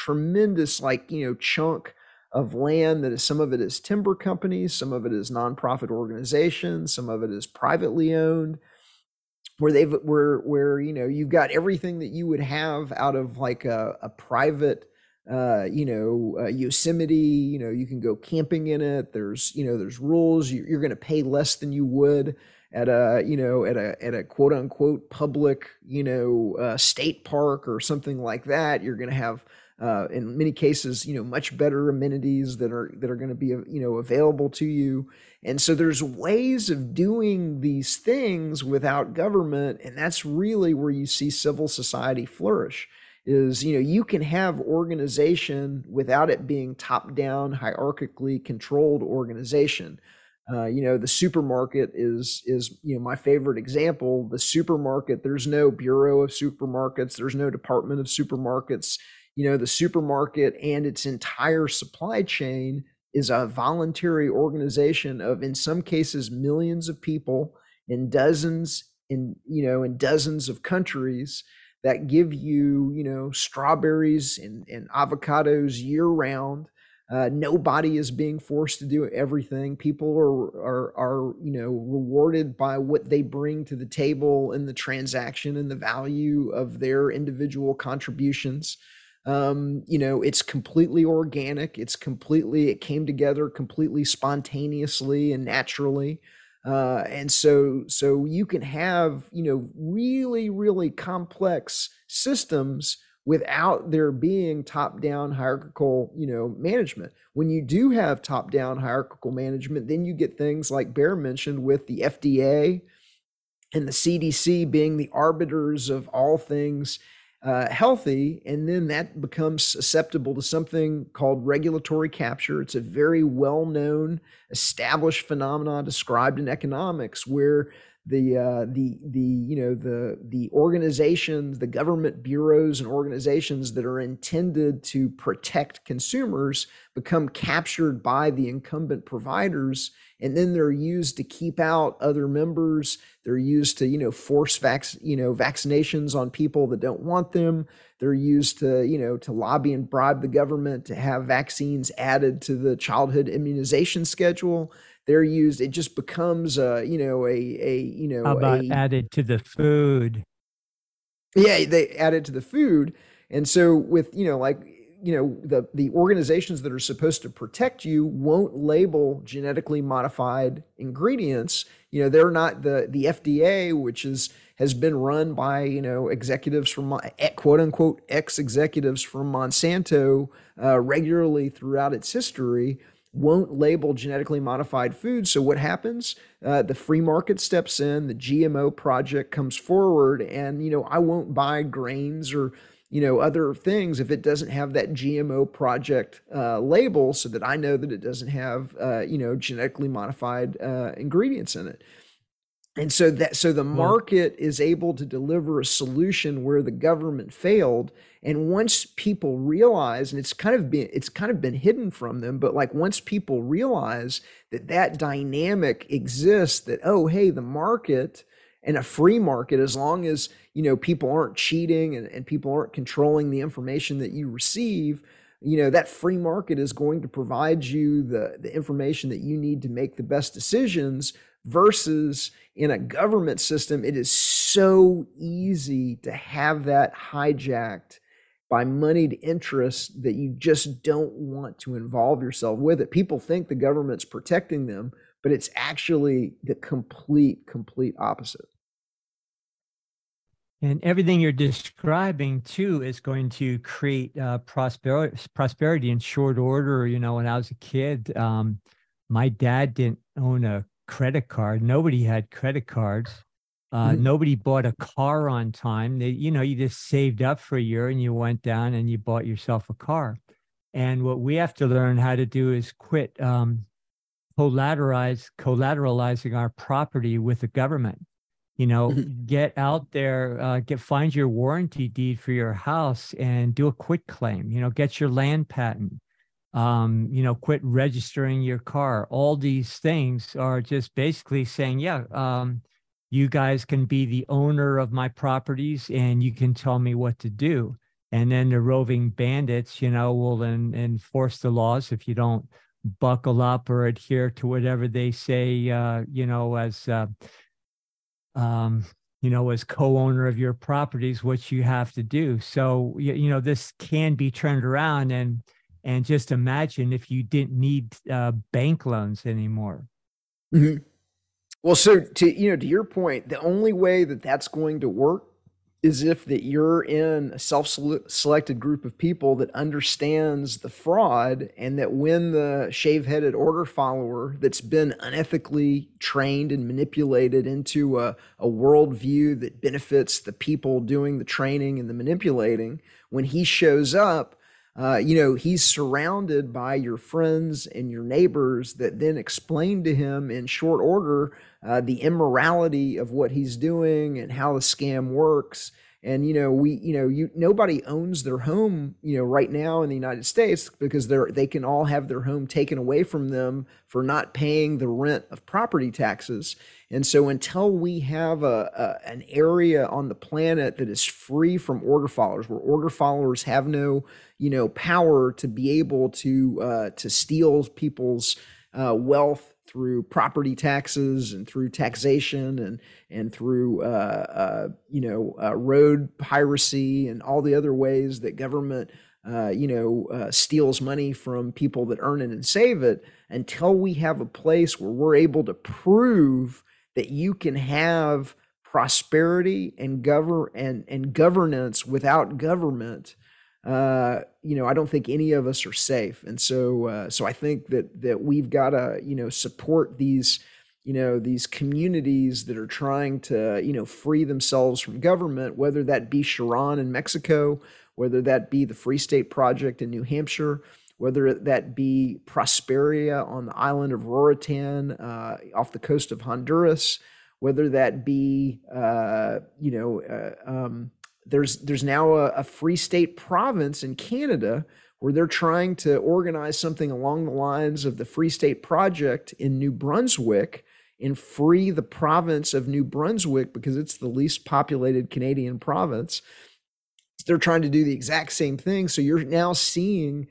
like, you know, chunk of land that is, some of it is timber companies, some of it is nonprofit organizations, some of it is privately owned, where you know, you've got everything that you would have out of like a private Yosemite. You know, you can go camping in it. There's, you know, there's rules. You're going to pay less than you would at a quote unquote public, you know, state park or something like that. You're going to have in many cases, you know, much better amenities that are going to be, you know, available to you. And so there's ways of doing these things without government. And that's really where you see civil society flourish, is, you know, you can have organization without it being top-down, hierarchically controlled organization. The supermarket is my favorite example. The supermarket, there's no Bureau of Supermarkets. There's no Department of Supermarkets. The supermarket and its entire supply chain is a voluntary organization of, in some cases, millions of people in dozens of countries that give you, strawberries and avocados year round. Nobody is being forced to do everything. People are rewarded by what they bring to the table and the transaction and the value of their individual contributions. It's completely organic. It came together completely spontaneously and naturally. And so you can have, really, really complex systems without there being top-down hierarchical, management. When you do have top-down hierarchical management, then you get things like Bear mentioned with the FDA and the CDC being the arbiters of all things healthy, and then that becomes susceptible to something called regulatory capture. It's a very well-known, established phenomenon described in economics, where the organizations, the government bureaus and organizations that are intended to protect consumers become captured by the incumbent providers, and then they're used to keep out other members. They're used to, force vaccinations on people that don't want them. They're used to, to lobby and bribe the government to have vaccines added to the childhood immunization schedule. They're used. It just becomes added to the food. Yeah, they added to the food, and so with the organizations that are supposed to protect you won't label genetically modified ingredients. They're not the FDA, which has been run by executives from quote unquote ex-executives from Monsanto regularly throughout its history. Won't label genetically modified food. So what happens? The free market steps in, the GMO project comes forward, and, I won't buy grains or, other things if it doesn't have that GMO project label, so that I know that it doesn't have, genetically modified ingredients in it. And so the market is able to deliver a solution where the government failed. And once people realize, and it's kind of been hidden from them, but once people realize that dynamic exists, that, oh, hey, the market and a free market, as long as, people aren't cheating and people aren't controlling the information that you receive, that free market is going to provide you the information that you need to make the best decisions. Versus in a government system, it is so easy to have that hijacked by moneyed interests that you just don't want to involve yourself with it. People think the government's protecting them, but it's actually the complete opposite. And everything you're describing, too, is going to create prosperity in short order. When I was a kid, my dad didn't own a credit card. Nobody had credit cards. Nobody bought a car on time. You just saved up for a year and you went down and you bought yourself a car. And what we have to learn how to do is quit collateralizing our property with the government. Get out there, find your warranty deed for your house and do a quit claim. Get your land patent. Quit registering your car. All these things are just basically saying, you guys can be the owner of my properties and you can tell me what to do. And then the roving bandits, will enforce the laws if you don't buckle up or adhere to whatever they say, as co-owner of your properties, what you have to do. So, this can be turned around. And just imagine if you didn't need bank loans anymore. Mm-hmm. Well, so to your point, the only way that that's going to work is if that you're in a self-selected group of people that understands the fraud, and that when the shave-headed order follower that's been unethically trained and manipulated into a worldview that benefits the people doing the training and the manipulating, when he shows up, He's surrounded by your friends and your neighbors that then explain to him in short order the immorality of what he's doing and how the scam works. And, nobody owns their home, right now in the United States, because they can all have their home taken away from them for not paying the rent of property taxes. And so until we have an area on the planet that is free from order followers, where order followers have no, power to be able to steal people's wealth through property taxes and through taxation and through road piracy and all the other ways that government steals money from people that earn it and save it, until we have a place where we're able to prove that you can have prosperity and governance without government, I don't think any of us are safe. And so, I think that we've got to, support these communities that are trying to, free themselves from government, whether that be Chiron in Mexico, whether that be the Free State Project in New Hampshire, whether that be Prosperia on the island of Roatan, off the coast of Honduras, whether that be, there's now a Free State province in Canada where they're trying to organize something along the lines of the Free State Project in New Brunswick and free the province of New Brunswick because it's the least populated Canadian province. They're trying to do the exact same thing. So you're now seeing,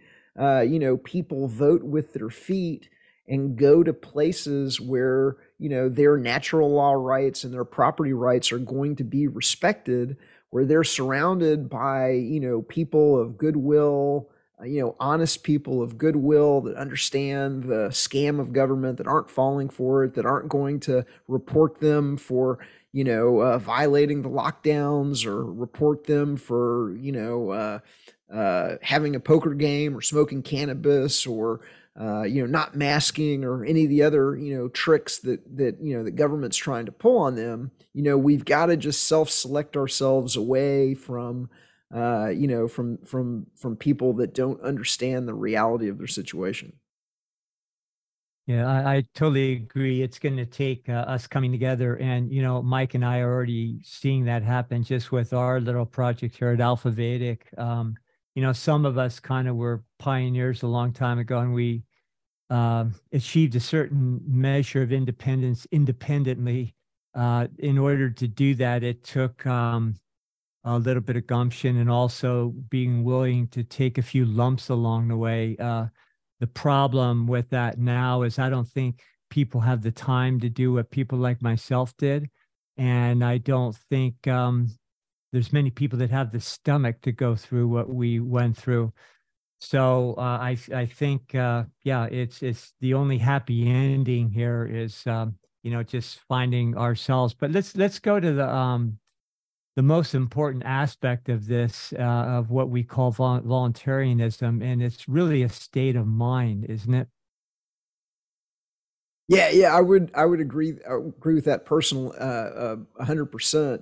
people vote with their feet and go to places where, their natural law rights and their property rights are going to be respected, where they're surrounded by, people of goodwill, honest people of goodwill that understand the scam of government, that aren't falling for it, that aren't going to report them for, violating the lockdowns, or report them for, having a poker game or smoking cannabis, or, not masking, or any of the other, tricks that government's trying to pull on them. We've got to just self-select ourselves away from, from people that don't understand the reality of their situation. Yeah, I totally agree. It's going to take us coming together. And, Mike and I are already seeing that happen just with our little project here at Alpha Vedic. Some of us kind of were pioneers a long time ago, and we achieved a certain measure of independence independently. In order to do that, it took a little bit of gumption and also being willing to take a few lumps along the way. The problem with that now is I don't think people have the time to do what people like myself did. And I don't think there's many people that have the stomach to go through what we went through. So I think, it's the only happy ending here is, just finding ourselves. But let's go to the most important aspect of this, of what we call voluntarism, and it's really a state of mind, isn't it? Yeah, I would agree with that 100%.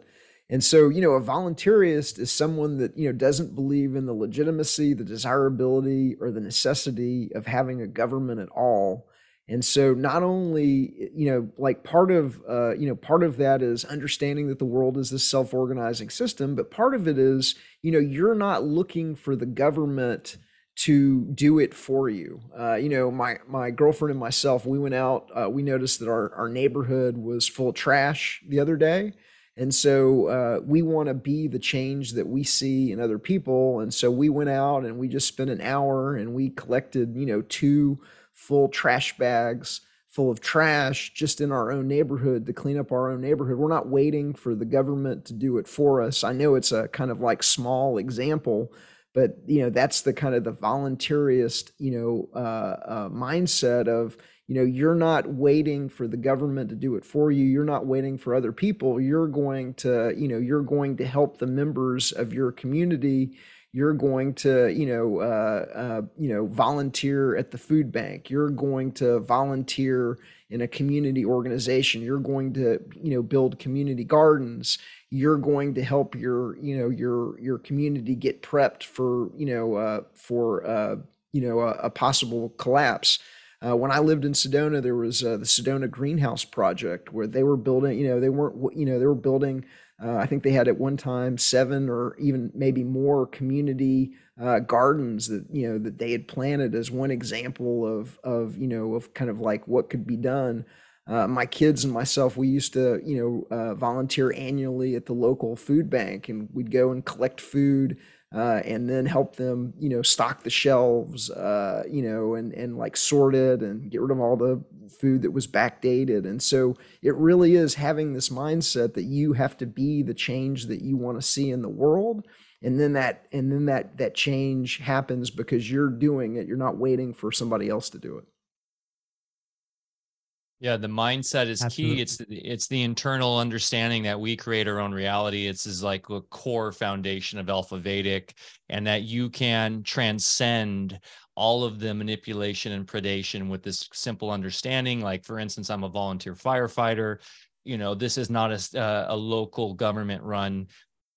And so, a voluntarist is someone that, doesn't believe in the legitimacy, the desirability, or the necessity of having a government at all. And so not only, part of that is understanding that the world is this self-organizing system, but part of it is, you're not looking for the government to do it for you. My girlfriend and myself, we went out, we noticed that our neighborhood was full of trash the other day. And so we want to be the change that we see in other people. And so we went out and we just spent an hour and we collected, 2 full trash bags full of trash just in our own neighborhood to clean up our own neighborhood. We're not waiting for the government to do it for us. I know it's a kind of like small example, but that's the kind of the voluntarist, mindset of, you're not waiting for the government to do it for you. You're not waiting for other people. You're going to, you're going to help the members of your community. You're going to, volunteer at the food bank. You're going to volunteer in a community organization. You're going to, you know, build community gardens. You're going to help your, you know, your community get prepped for, you know, a possible collapse. When I lived in Sedona, there was the Sedona Greenhouse Project, where they were building, you know, they weren't, you know, they were building, I think they had at one time 7 or even maybe more community gardens that, you know, that they had planted as one example of, you know, of kind of like what could be done. My kids and myself, we used to, you know, volunteer annually at the local food bank, and we'd go and collect food and then help them, you know, stock the shelves, you know, and like sort it and get rid of all the food that was backdated. And so it really is having this mindset that you have to be the change that you want to see in the world. And then that change happens because you're doing it. You're not waiting for somebody else to do it. Yeah, the mindset is Absolutely. Key. It's the internal understanding that we create our own reality. It's like a core foundation of Alpha Vedic, and that you can transcend all of the manipulation and predation with this simple understanding. Like, for instance, I'm a volunteer firefighter. You know, this is not a local government run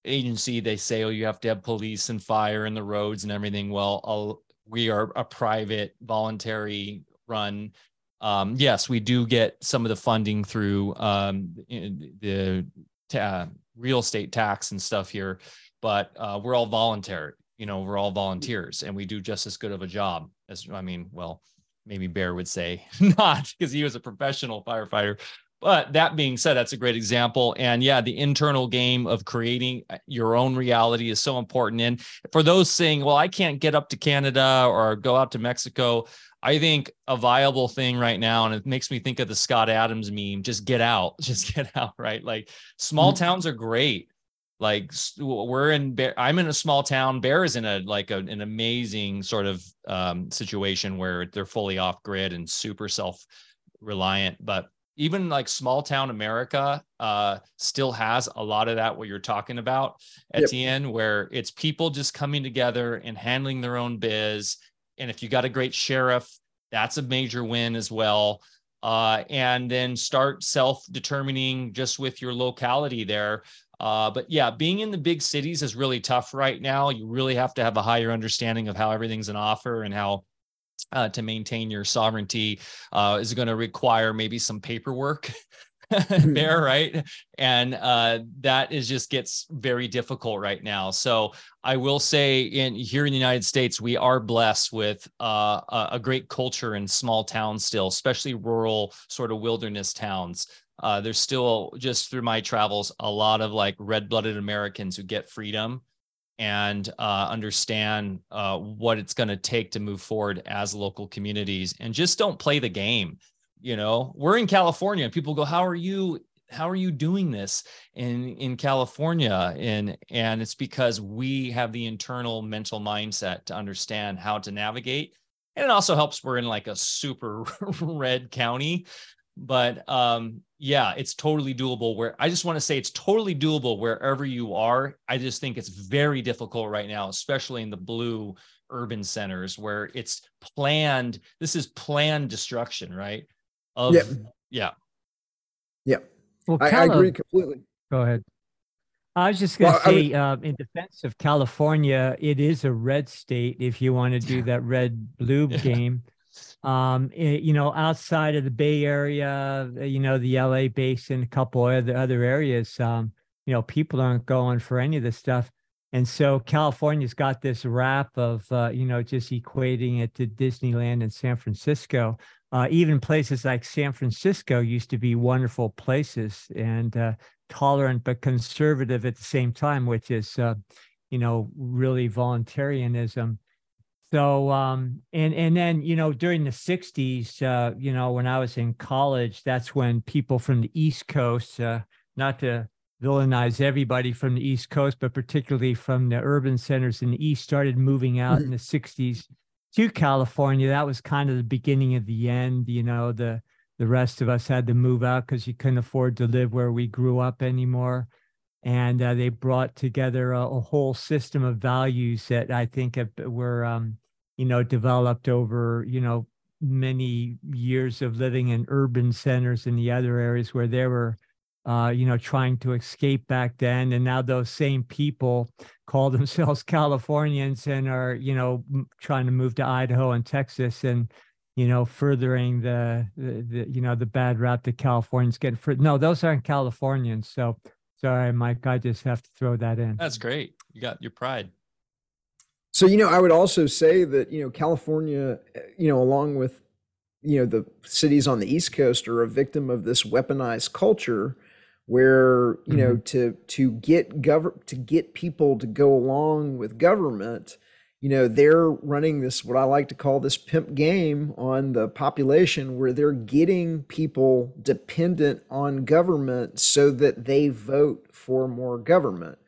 agency. They say, oh, you have to have police and fire and the roads and everything. Well, we are a private voluntary run. Yes, we do get some of the funding through the real estate tax and stuff here, but we're all voluntary. You know, we're all volunteers, and we do just as good of a job as, I mean, well, maybe Bear would say not, because he was a professional firefighter. But that being said, that's a great example. And yeah, the internal game of creating your own reality is so important. And for those saying, well, I can't get up to Canada or go out to Mexico, I think a viable thing right now, and it makes me think of the Scott Adams meme, just get out, right? Like, small towns are great. Like, I'm in a small town. Bear is in an amazing sort of situation where they're fully off grid and super self-reliant. But even like small town America still has a lot of that, what you're talking about, Etienne, yep. Where it's people just coming together and handling their own biz. And if you got a great sheriff, that's a major win as well. And then start self-determining just with your locality there. But yeah, being in the big cities is really tough right now. You really have to have a higher understanding of how everything's an offer and how to maintain your sovereignty is going to require maybe some paperwork there, right? And that is just gets very difficult right now. So I will say here in the United States, we are blessed with a great culture in small towns still, especially rural sort of wilderness towns. There's still, just through my travels, a lot of like red-blooded Americans who get freedom and understand what it's going to take to move forward as local communities, and just don't play the game. You know, we're in California and people go, how are you doing this in California? And it's because we have the internal mental mindset to understand how to navigate. And it also helps we're in like a super red county, but yeah, it's totally doable it's totally doable wherever you are. I just think it's very difficult right now, especially in the blue urban centers where it's planned. This is planned destruction, right? Yeah. Well, I agree completely. Go ahead. I was just going to say, in defense of California, it is a red state. If you want to do that red-blue game, you know, outside of the Bay Area, you know, the LA Basin, a couple of other areas, you know, people aren't going for any of this stuff. And so California's got this rap of, you know, just equating it to Disneyland and San Francisco. Even places like San Francisco used to be wonderful places and tolerant but conservative at the same time, which is, you know, really voluntarism. So, and then, you know, during the 60s, you know, when I was in college, that's when people from the East Coast, not to villainize everybody from the East Coast, but particularly from the urban centers in the East, started moving out in the 60s. To California. That was kind of the beginning of the end. You know, the rest of us had to move out because you couldn't afford to live where we grew up anymore. And they brought together a whole system of values that I think were, you know, developed over, you know, many years of living in urban centers in the other areas where they were, trying to escape back then. And now those same people call themselves Californians and are, trying to move to Idaho and Texas and, furthering the bad rap that Californians get. No, those aren't Californians. So sorry, Mike, I just have to throw that in. That's great. You got your pride. So, I would also say that, California, along with, the cities on the East Coast, are a victim of this weaponized culture where, you mm-hmm. know, to get people to go along with government, they're running this, what I like to call this pimp game on the population, where they're getting people dependent on government so that they vote for more government.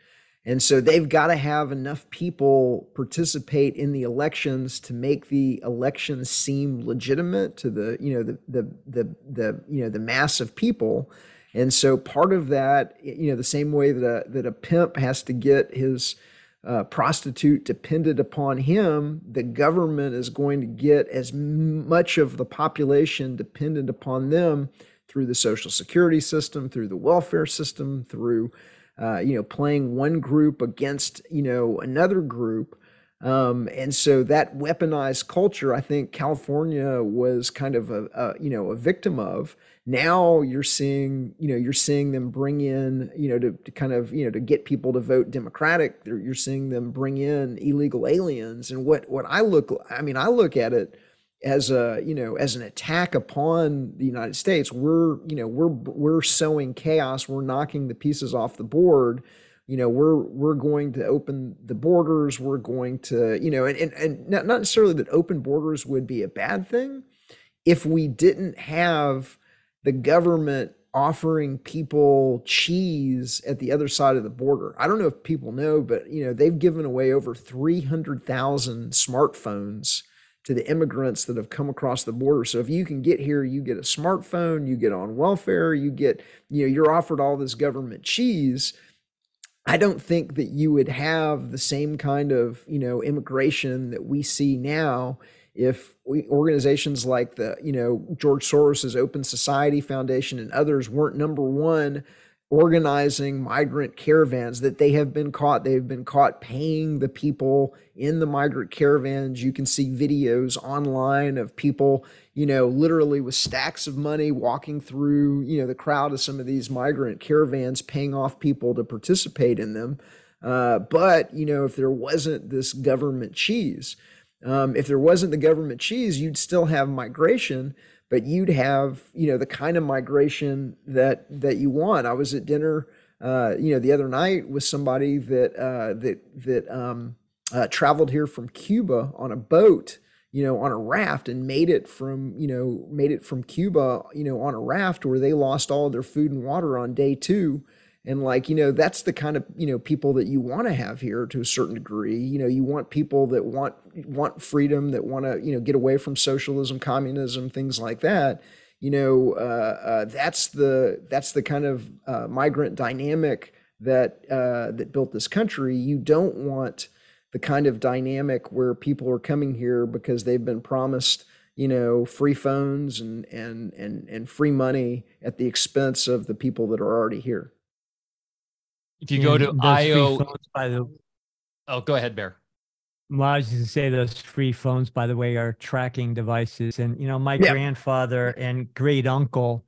And so they've got to have enough people participate in the elections to make the elections seem legitimate to the mass of people. And so part of that, the same way that a pimp has to get his prostitute dependent upon him, the government is going to get as much of the population dependent upon them through the Social Security system, through the welfare system, through playing one group against, another group. And so that weaponized culture, I think California was kind of a victim of. Now you're seeing them bring in, to get people to vote Democratic. You're seeing them bring in illegal aliens. And I look at it as as an attack upon the United States. We're sowing chaos. We're knocking the pieces off the board. We're going to open the borders. We're going to, and not necessarily that open borders would be a bad thing if we didn't have the government offering people cheese at the other side of the border. I don't know if people know, but they've given away over 300,000 smartphones to the immigrants that have come across the border. So if you can get here, you get a smartphone, you get on welfare, you get, you're offered all this government cheese. I don't think that you would have the same kind of, immigration that we see now if organizations like the, George Soros's Open Society Foundation and others weren't, number one, organizing migrant caravans that they have been caught. They've been caught paying the people in the migrant caravans. You can see videos online of people, literally with stacks of money walking through, the crowd of some of these migrant caravans, paying off people to participate in them. But, if there wasn't this government cheese, you'd still have migration, but you'd have, the kind of migration that you want. I was at dinner, the other night with somebody that traveled here from Cuba on a boat, on a raft, and made it from Cuba, on a raft, where they lost all of their food and water on day two. And that's the kind of, people that you want to have here to a certain degree. You want people that want freedom, that want to, get away from socialism, communism, things like that. That's the kind of migrant dynamic that built this country. You don't want the kind of dynamic where people are coming here because they've been promised, free phones and free money at the expense of the people that are already here. If you go to oh, go ahead, Bear. Well, I was going to say those free phones, by the way, are tracking devices. And, my grandfather and great uncle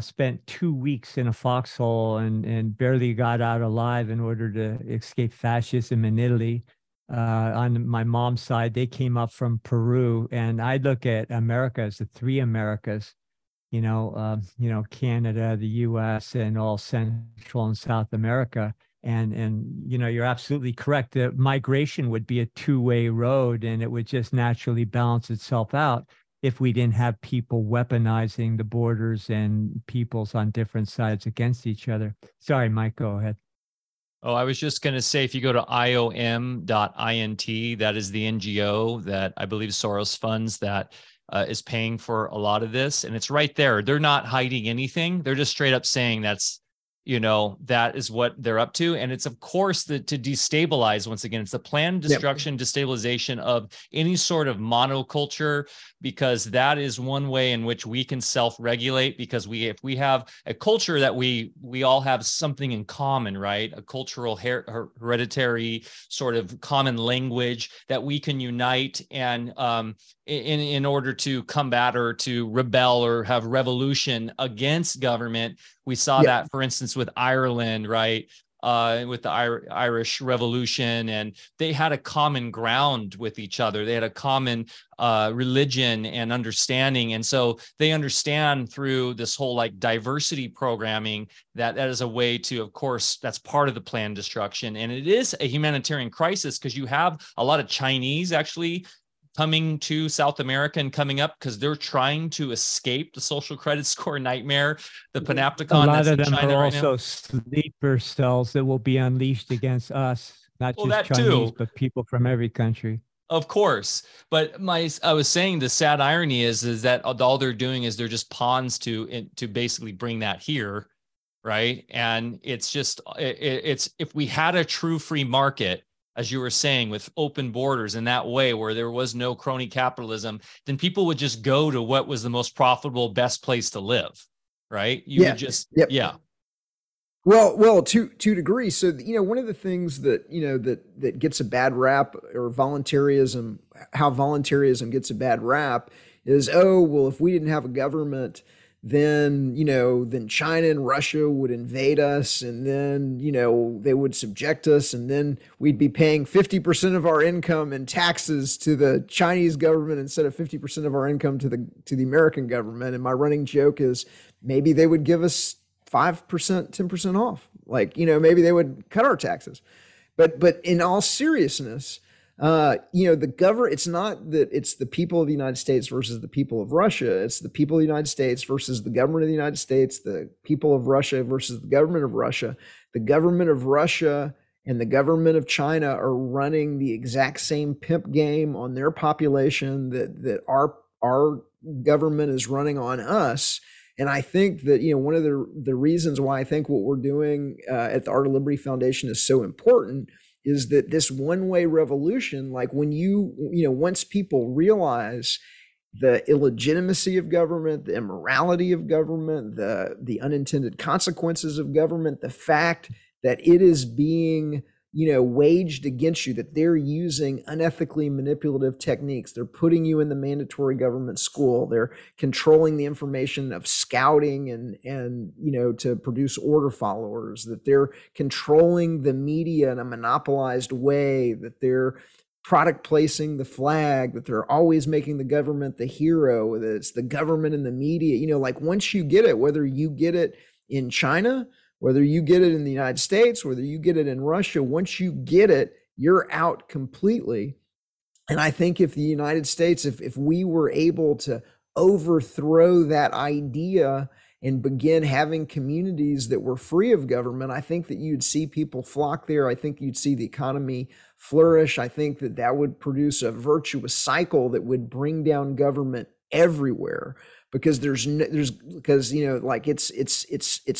spent 2 weeks in a foxhole and barely got out alive in order to escape fascism in Italy. On my mom's side, they came up from Peru. And I look at America as the three Americas. Canada, the U.S., and all Central and South America. And you're absolutely correct. The migration would be a two-way road, and it would just naturally balance itself out if we didn't have people weaponizing the borders and peoples on different sides against each other. Sorry, Mike, go ahead. Oh, I was just going to say, if you go to IOM.int, that is the NGO that I believe Soros funds that is paying for a lot of this, and it's right there. They're not hiding anything. They're just straight up saying that's you know, that is what they're up to. And it's, of course, to destabilize. Once again, it's the planned destruction, destabilization of any sort of monoculture, because that is one way in which we can self-regulate, because if we have a culture that we all have something in common, right? A cultural hereditary sort of common language that we can unite and in order to combat or to rebel or have revolution against government. We saw that, for instance, with Ireland, right? With the Irish Revolution, and they had a common ground with each other. They had a common religion and understanding. And so they understand through this whole like diversity programming that is a way to, of course, that's part of the planned destruction. And it is a humanitarian crisis, because you have a lot of Chinese actually coming to South America and coming up because they're trying to escape the social credit score nightmare, the panopticon. A lot of them are also sleeper cells that will be unleashed against us, not just Chinese, but people from every country. Of course. But I was saying the sad irony is that all they're doing is they're just pawns to basically bring that here, right? And it's just, it's if we had a true free market, as you were saying, with open borders in that way where there was no crony capitalism, then people would just go to what was the most profitable, best place to live, right? Well, to a degree. So, you know, one of the things that, you know, that gets a bad rap, or voluntarism, how voluntarism gets a bad rap is, oh, well, if we didn't have a government, then, you know, then China and Russia would invade us, and then, you know, they would subject us, and then we'd be paying 50% of our income in taxes to the Chinese government instead of 50% of our income to the American government. And my running joke is maybe they would give us 5%, 10% off. Like, you know, maybe they would cut our taxes. But in all seriousness, you know, it's not that it's the people of the United States versus the people of Russia. It's the people of the United States versus the government of the United States, the people of Russia versus the government of Russia. The government of Russia and the government of China are running the exact same pimp game on their population that our government is running on us. And I think that, you know, one of the reasons why I think what we're doing at the Art of Liberty Foundation is so important is that this one-way revolution, like when you know, once people realize the illegitimacy of government, the immorality of government, the unintended consequences of government, the fact that it is being, you know, waged against you, that they're using unethically manipulative techniques. They're putting you in the mandatory government school. They're controlling the information of scouting and you know, to produce order followers, that they're controlling the media in a monopolized way, that they're product placing the flag, that they're always making the government the hero, that it's the government and the media. You know, like once you get it, whether you get it in China, whether you get it in the United States, whether you get it in Russia, once you get it, you're out completely. And I think if the United States, if we were able to overthrow that idea and begin having communities that were free of government, I think that you'd see people flock there. I think you'd see the economy flourish. I think that would produce a virtuous cycle that would bring down government everywhere. Because because you know, like it's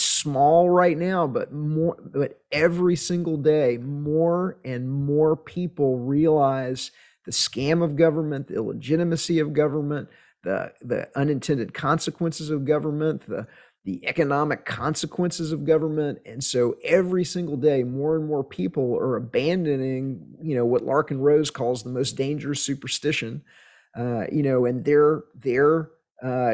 small right now, but every single day, more and more people realize the scam of government, the illegitimacy of government, the unintended consequences of government, the economic consequences of government. And so every single day, more and more people are abandoning, you know, what Larkin Rose calls the most dangerous superstition, you know, and they're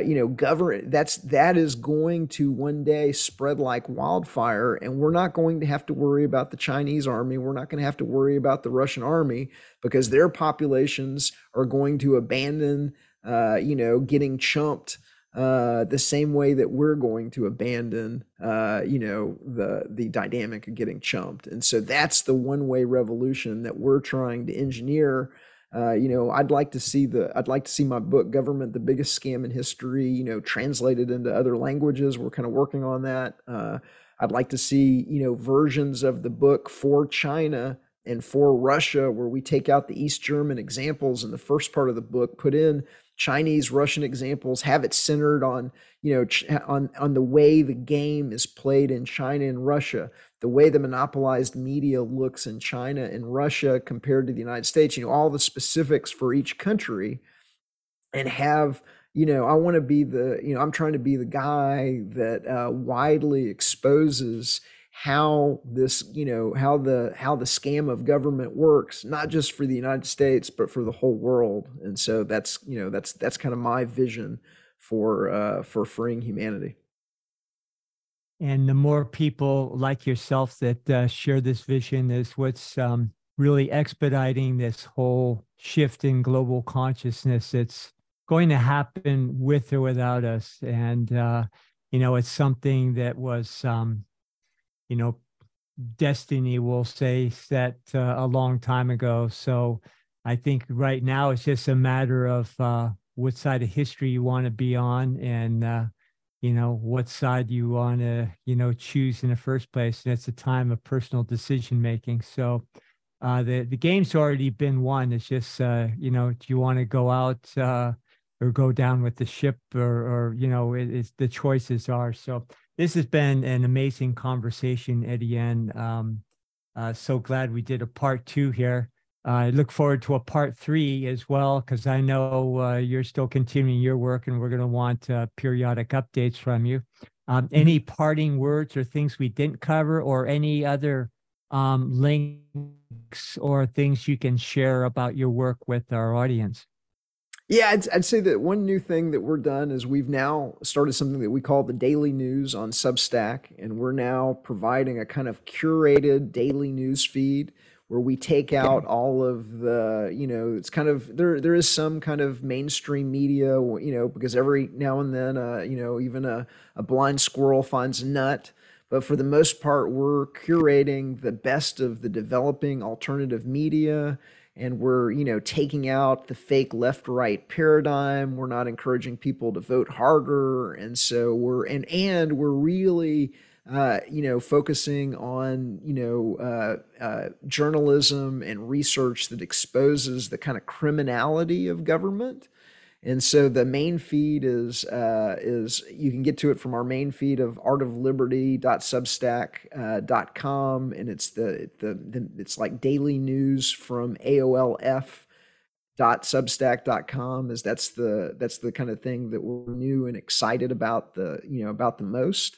you know, government that is going to one day spread like wildfire, and we're not going to have to worry about the Chinese army. We're not going to have to worry about the Russian army, because their populations are going to abandon, you know, getting chumped the same way that we're going to abandon, you know, the dynamic of getting chumped. And so that's the one-way revolution that we're trying to engineer. You know, I'd like to see my book, Government, The Biggest Scam in History, you know, translated into other languages. We're kind of working on that. I'd like to see, you know, versions of the book for China and for Russia, where we take out the East German examples in the first part of the book, put in Chinese, Russian examples, have it centered on, you know, on the way the game is played in China and Russia, the way the monopolized media looks in China and Russia compared to the United States, you know, all the specifics for each country, and have, you know, I want to be the, you know, I'm trying to be the guy that widely exposes how this, you know, how the scam of government works, not just for the United States, but for the whole world. And so that's, you know, that's kind of my vision for freeing humanity. And the more people like yourself that share this vision is what's really expediting this whole shift in global consciousness. It's going to happen with or without us. And, you know, it's something that was, you know, destiny, we'll say, set a long time ago. So I think right now it's just a matter of what side of history you want to be on, and, you know, what side you want to, you know, choose in the first place. And it's a time of personal decision making. So the game's already been won. It's just, you know, do you want to go out or go down with the ship, or you know, it's the choices are. So this has been an amazing conversation, Etienne. So glad we did a part 2 here. I look forward to a part 3 as well, because I know you're still continuing your work, and we're going to want periodic updates from you. Any parting words or things we didn't cover, or any other links or things you can share about your work with our audience? Yeah, I'd say that one new thing that we're done is we've now started something that we call the Daily News on Substack, and we're now providing a kind of curated daily news feed where we take out all of the, you know, it's kind of, there is some kind of mainstream media, you know, because every now and then, you know, even a blind squirrel finds a nut. But for the most part, we're curating the best of the developing alternative media, and we're, you know, taking out the fake left-right paradigm. We're not encouraging people to vote harder, and so we're and we're really, you know, focusing on, you know, journalism and research that exposes the kind of criminality of government. And so the main feed is you can get to it from our main feed of artofliberty.substack.com, and it's it's like daily news from AOLF.substack.com is that's the kind of thing that we're new and excited about the most.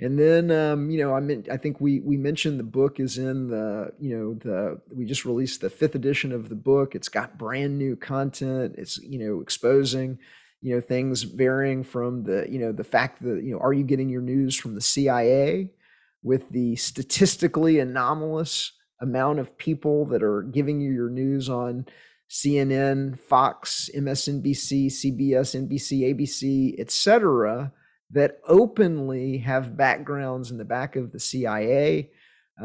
And then, you know, I think we mentioned the book is in the, you know, we just released the 5th edition of the book. It's got brand new content. It's, you know, exposing, you know, things varying from the, you know, the fact that, you know, are you getting your news from the CIA, with the statistically anomalous amount of people that are giving you your news on CNN, Fox, MSNBC, CBS, NBC, ABC, etc., that openly have backgrounds in the back of the CIA.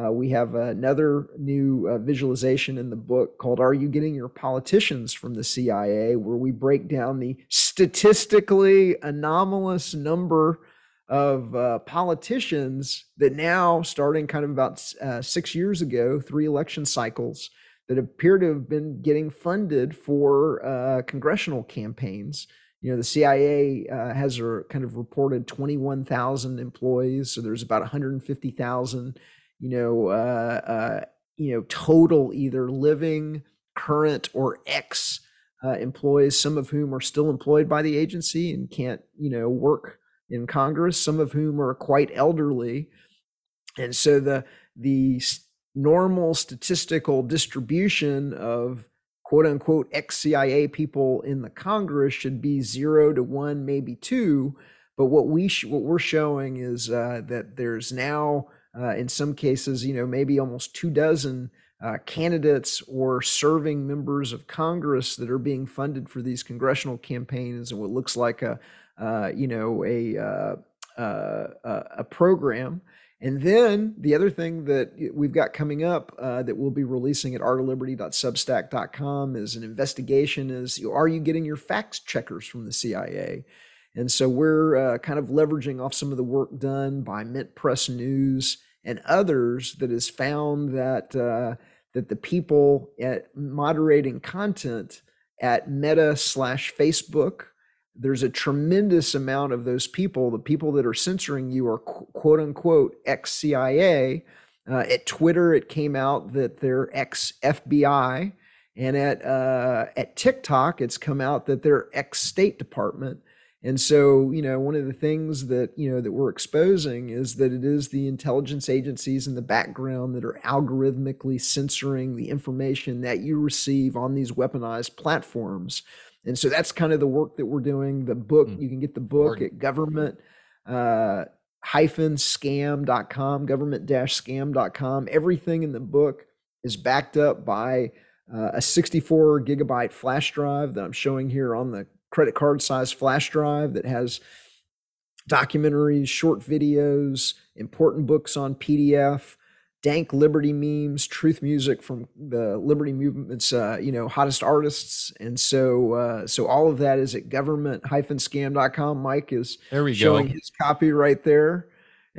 We have another new visualization in the book called Are You Getting Your Politicians from the CIA?, where we break down the statistically anomalous number of politicians that now, starting kind of about 6 years ago, 3 election cycles, that appear to have been getting funded for congressional campaigns. You know, the CIA has kind of reported 21,000 employees, so there's about 150,000, you know, total either living, current, or ex employees, some of whom are still employed by the agency and can't, you know, work in Congress, some of whom are quite elderly. And so the normal statistical distribution of quote unquote ex-CIA people in the Congress should be 0 to 1, maybe 2. But what we're showing is that there's now, in some cases, you know, maybe almost 2 dozen candidates or serving members of Congress that are being funded for these congressional campaigns, and what looks like a program. And then the other thing that we've got coming up that we'll be releasing at artofliberty.substack.com is an investigation are you getting your fact checkers from the CIA? And so we're kind of leveraging off some of the work done by Mint Press News and others that has found that the people at moderating content at Meta/Facebook. There's a tremendous amount of those people. The people that are censoring you are quote unquote ex-CIA. At Twitter, it came out that they're ex-FBI. And at TikTok, it's come out that they're ex-State Department. And so, you know, one of the things that, you know, that we're exposing is that it is the intelligence agencies in the background that are algorithmically censoring the information that you receive on these weaponized platforms. And so that's kind of the work that we're doing. The book, you can get the book at government-scam.com, government-scam.com. Everything in the book is backed up by a 64 gigabyte flash drive that I'm showing here on the credit card size flash drive that has documentaries, short videos, important books on PDF, dank liberty memes, truth music from the liberty movement's, you know, hottest artists. And so, so all of that is at government-scam.com. Mike is showing his copy right there.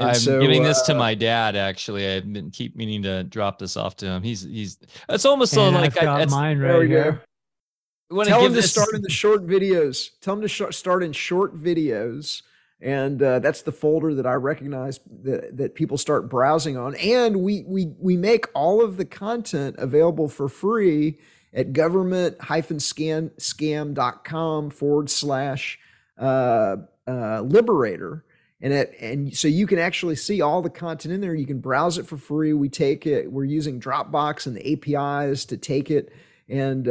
And I'm giving this to my dad. Actually, I've been keep meaning to drop this off to him. He's. It's almost like I've got mine right here. Tell him to start in the short videos. Tell him to start in short videos, and that's the folder that I recognize that people start browsing on. And we make all of the content available for free at government-scam.com/liberator. And so you can actually see all the content in there. You can browse it for free. We take it. We're using Dropbox and the APIs to take it and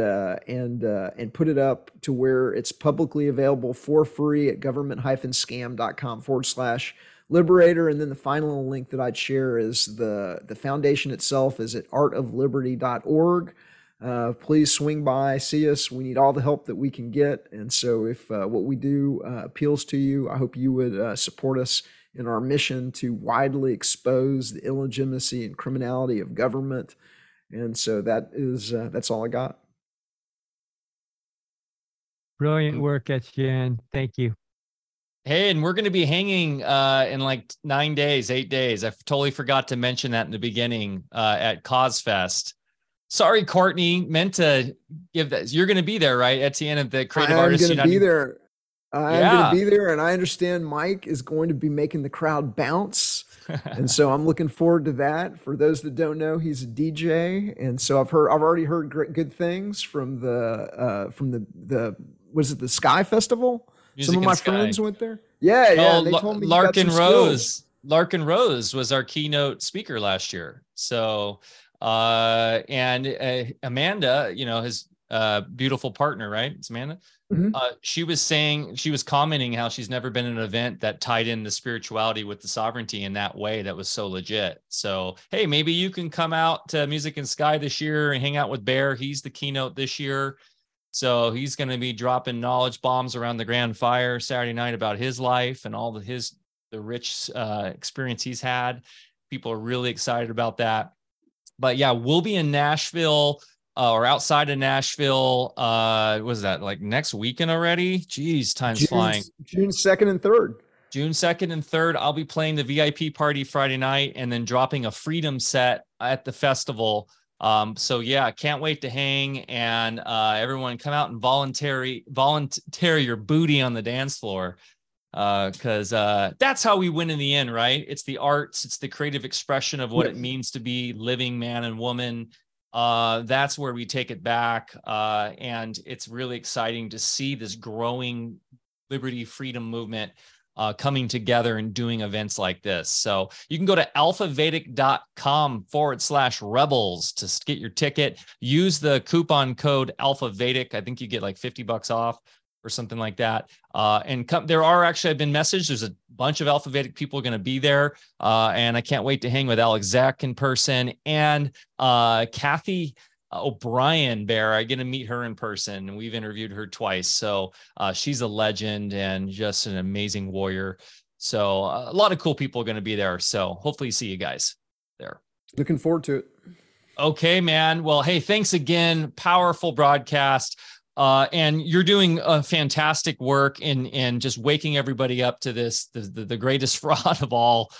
put it up to where it's publicly available for free at government-scam.com/liberator. And then the final link that I'd share is the foundation itself is at artofliberty.org. Please swing by, see us. We need all the help that we can get. And so if what we do appeals to you, I hope you would support us in our mission to widely expose the illegitimacy and criminality of government. And so that is, that's all I got. Brilliant work, Etienne. Thank you. Hey, and we're going to be hanging in like 8 days. I totally forgot to mention that in the beginning at CauseFest. Sorry, Courtney, meant to give that. You're going to be there, right? Etienne of the Creative Artists United. I'm going to be there. I'm going to be there, and I understand Mike is going to be making the crowd bounce. And so I'm looking forward to that. For those that don't know, he's a DJ, and so I've already heard good things from the the Sky Festival. Music some of my Sky. Friends went there. Yeah, yeah. They told me Larkin Rose. Skills. Larkin Rose was our keynote speaker last year. So. And Amanda, you know, his beautiful partner, right? It's Amanda. Mm-hmm. She was commenting how she's never been in an event that tied in the spirituality with the sovereignty in that way. That was so legit. So, hey, maybe you can come out to Music and Sky this year and hang out with Bear. He's the keynote this year. So he's going to be dropping knowledge bombs around the Grand Fire Saturday night about his life and all the rich experience he's had. People are really excited about that. But yeah, we'll be in Nashville or outside of Nashville. Was that like next weekend already? Geez, time's flying. June 2nd and 3rd. June 2nd and 3rd. I'll be playing the VIP party Friday night and then dropping a freedom set at the festival. So yeah, can't wait to hang. And everyone come out and volunteer your booty on the dance floor. Because that's how we win in the end, right? It's the arts, it's the creative expression of what it means to be living man and woman. That's where we take it back. And it's really exciting to see this growing liberty freedom movement coming together and doing events like this. So you can go to alphavedic.com/rebels to get your ticket. Use the coupon code alphavedic. I think you get like $50 off. Or something like that. And there are actually, I've been messaged. There's a bunch of Alphavedic people going to be there. And I can't wait to hang with Alex Zach in person and Kathy O'Brien Bear. I'm going to meet her in person. We've interviewed her twice. So she's a legend and just an amazing warrior. So a lot of cool people are going to be there. So hopefully see you guys there. Looking forward to it. Okay, man. Well, hey, thanks again. Powerful broadcast. And you're doing fantastic work in just waking everybody up to this, the greatest fraud of all.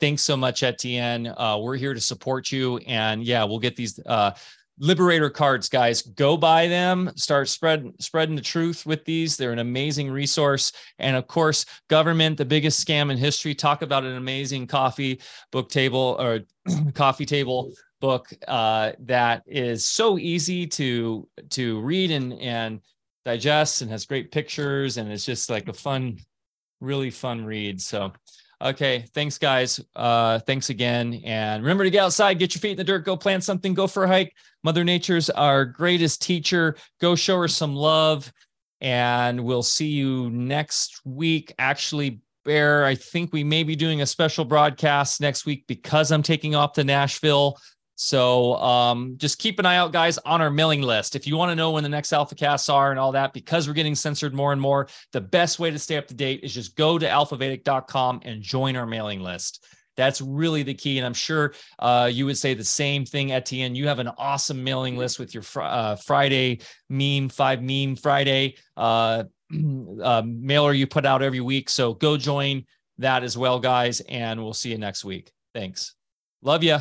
Thanks so much, Etienne. We're here to support you. And yeah, we'll get these Liberator cards, guys, go buy them, start spreading the truth with these. They're an amazing resource. And of course, Government, the Biggest Scam in History. Talk about an amazing coffee table book that is so easy to read and digest and has great pictures. And it's just like a fun, really fun read. So, okay. Thanks, guys. Thanks again. And remember to get outside, get your feet in the dirt, go plant something, go for a hike. Mother Nature's our greatest teacher. Go show her some love. And we'll see you next week. Actually, Bear, I think we may be doing a special broadcast next week because I'm taking off to Nashville. So just keep an eye out, guys, on our mailing list. If you want to know when the next AlphaCasts are and all that, because we're getting censored more and more, the best way to stay up to date is just go to alphavedic.com and join our mailing list. That's really the key. And I'm sure you would say the same thing, Etienne. You have an awesome mailing list with your Five Meme Friday mailer you put out every week. So go join that as well, guys. And we'll see you next week. Thanks. Love ya.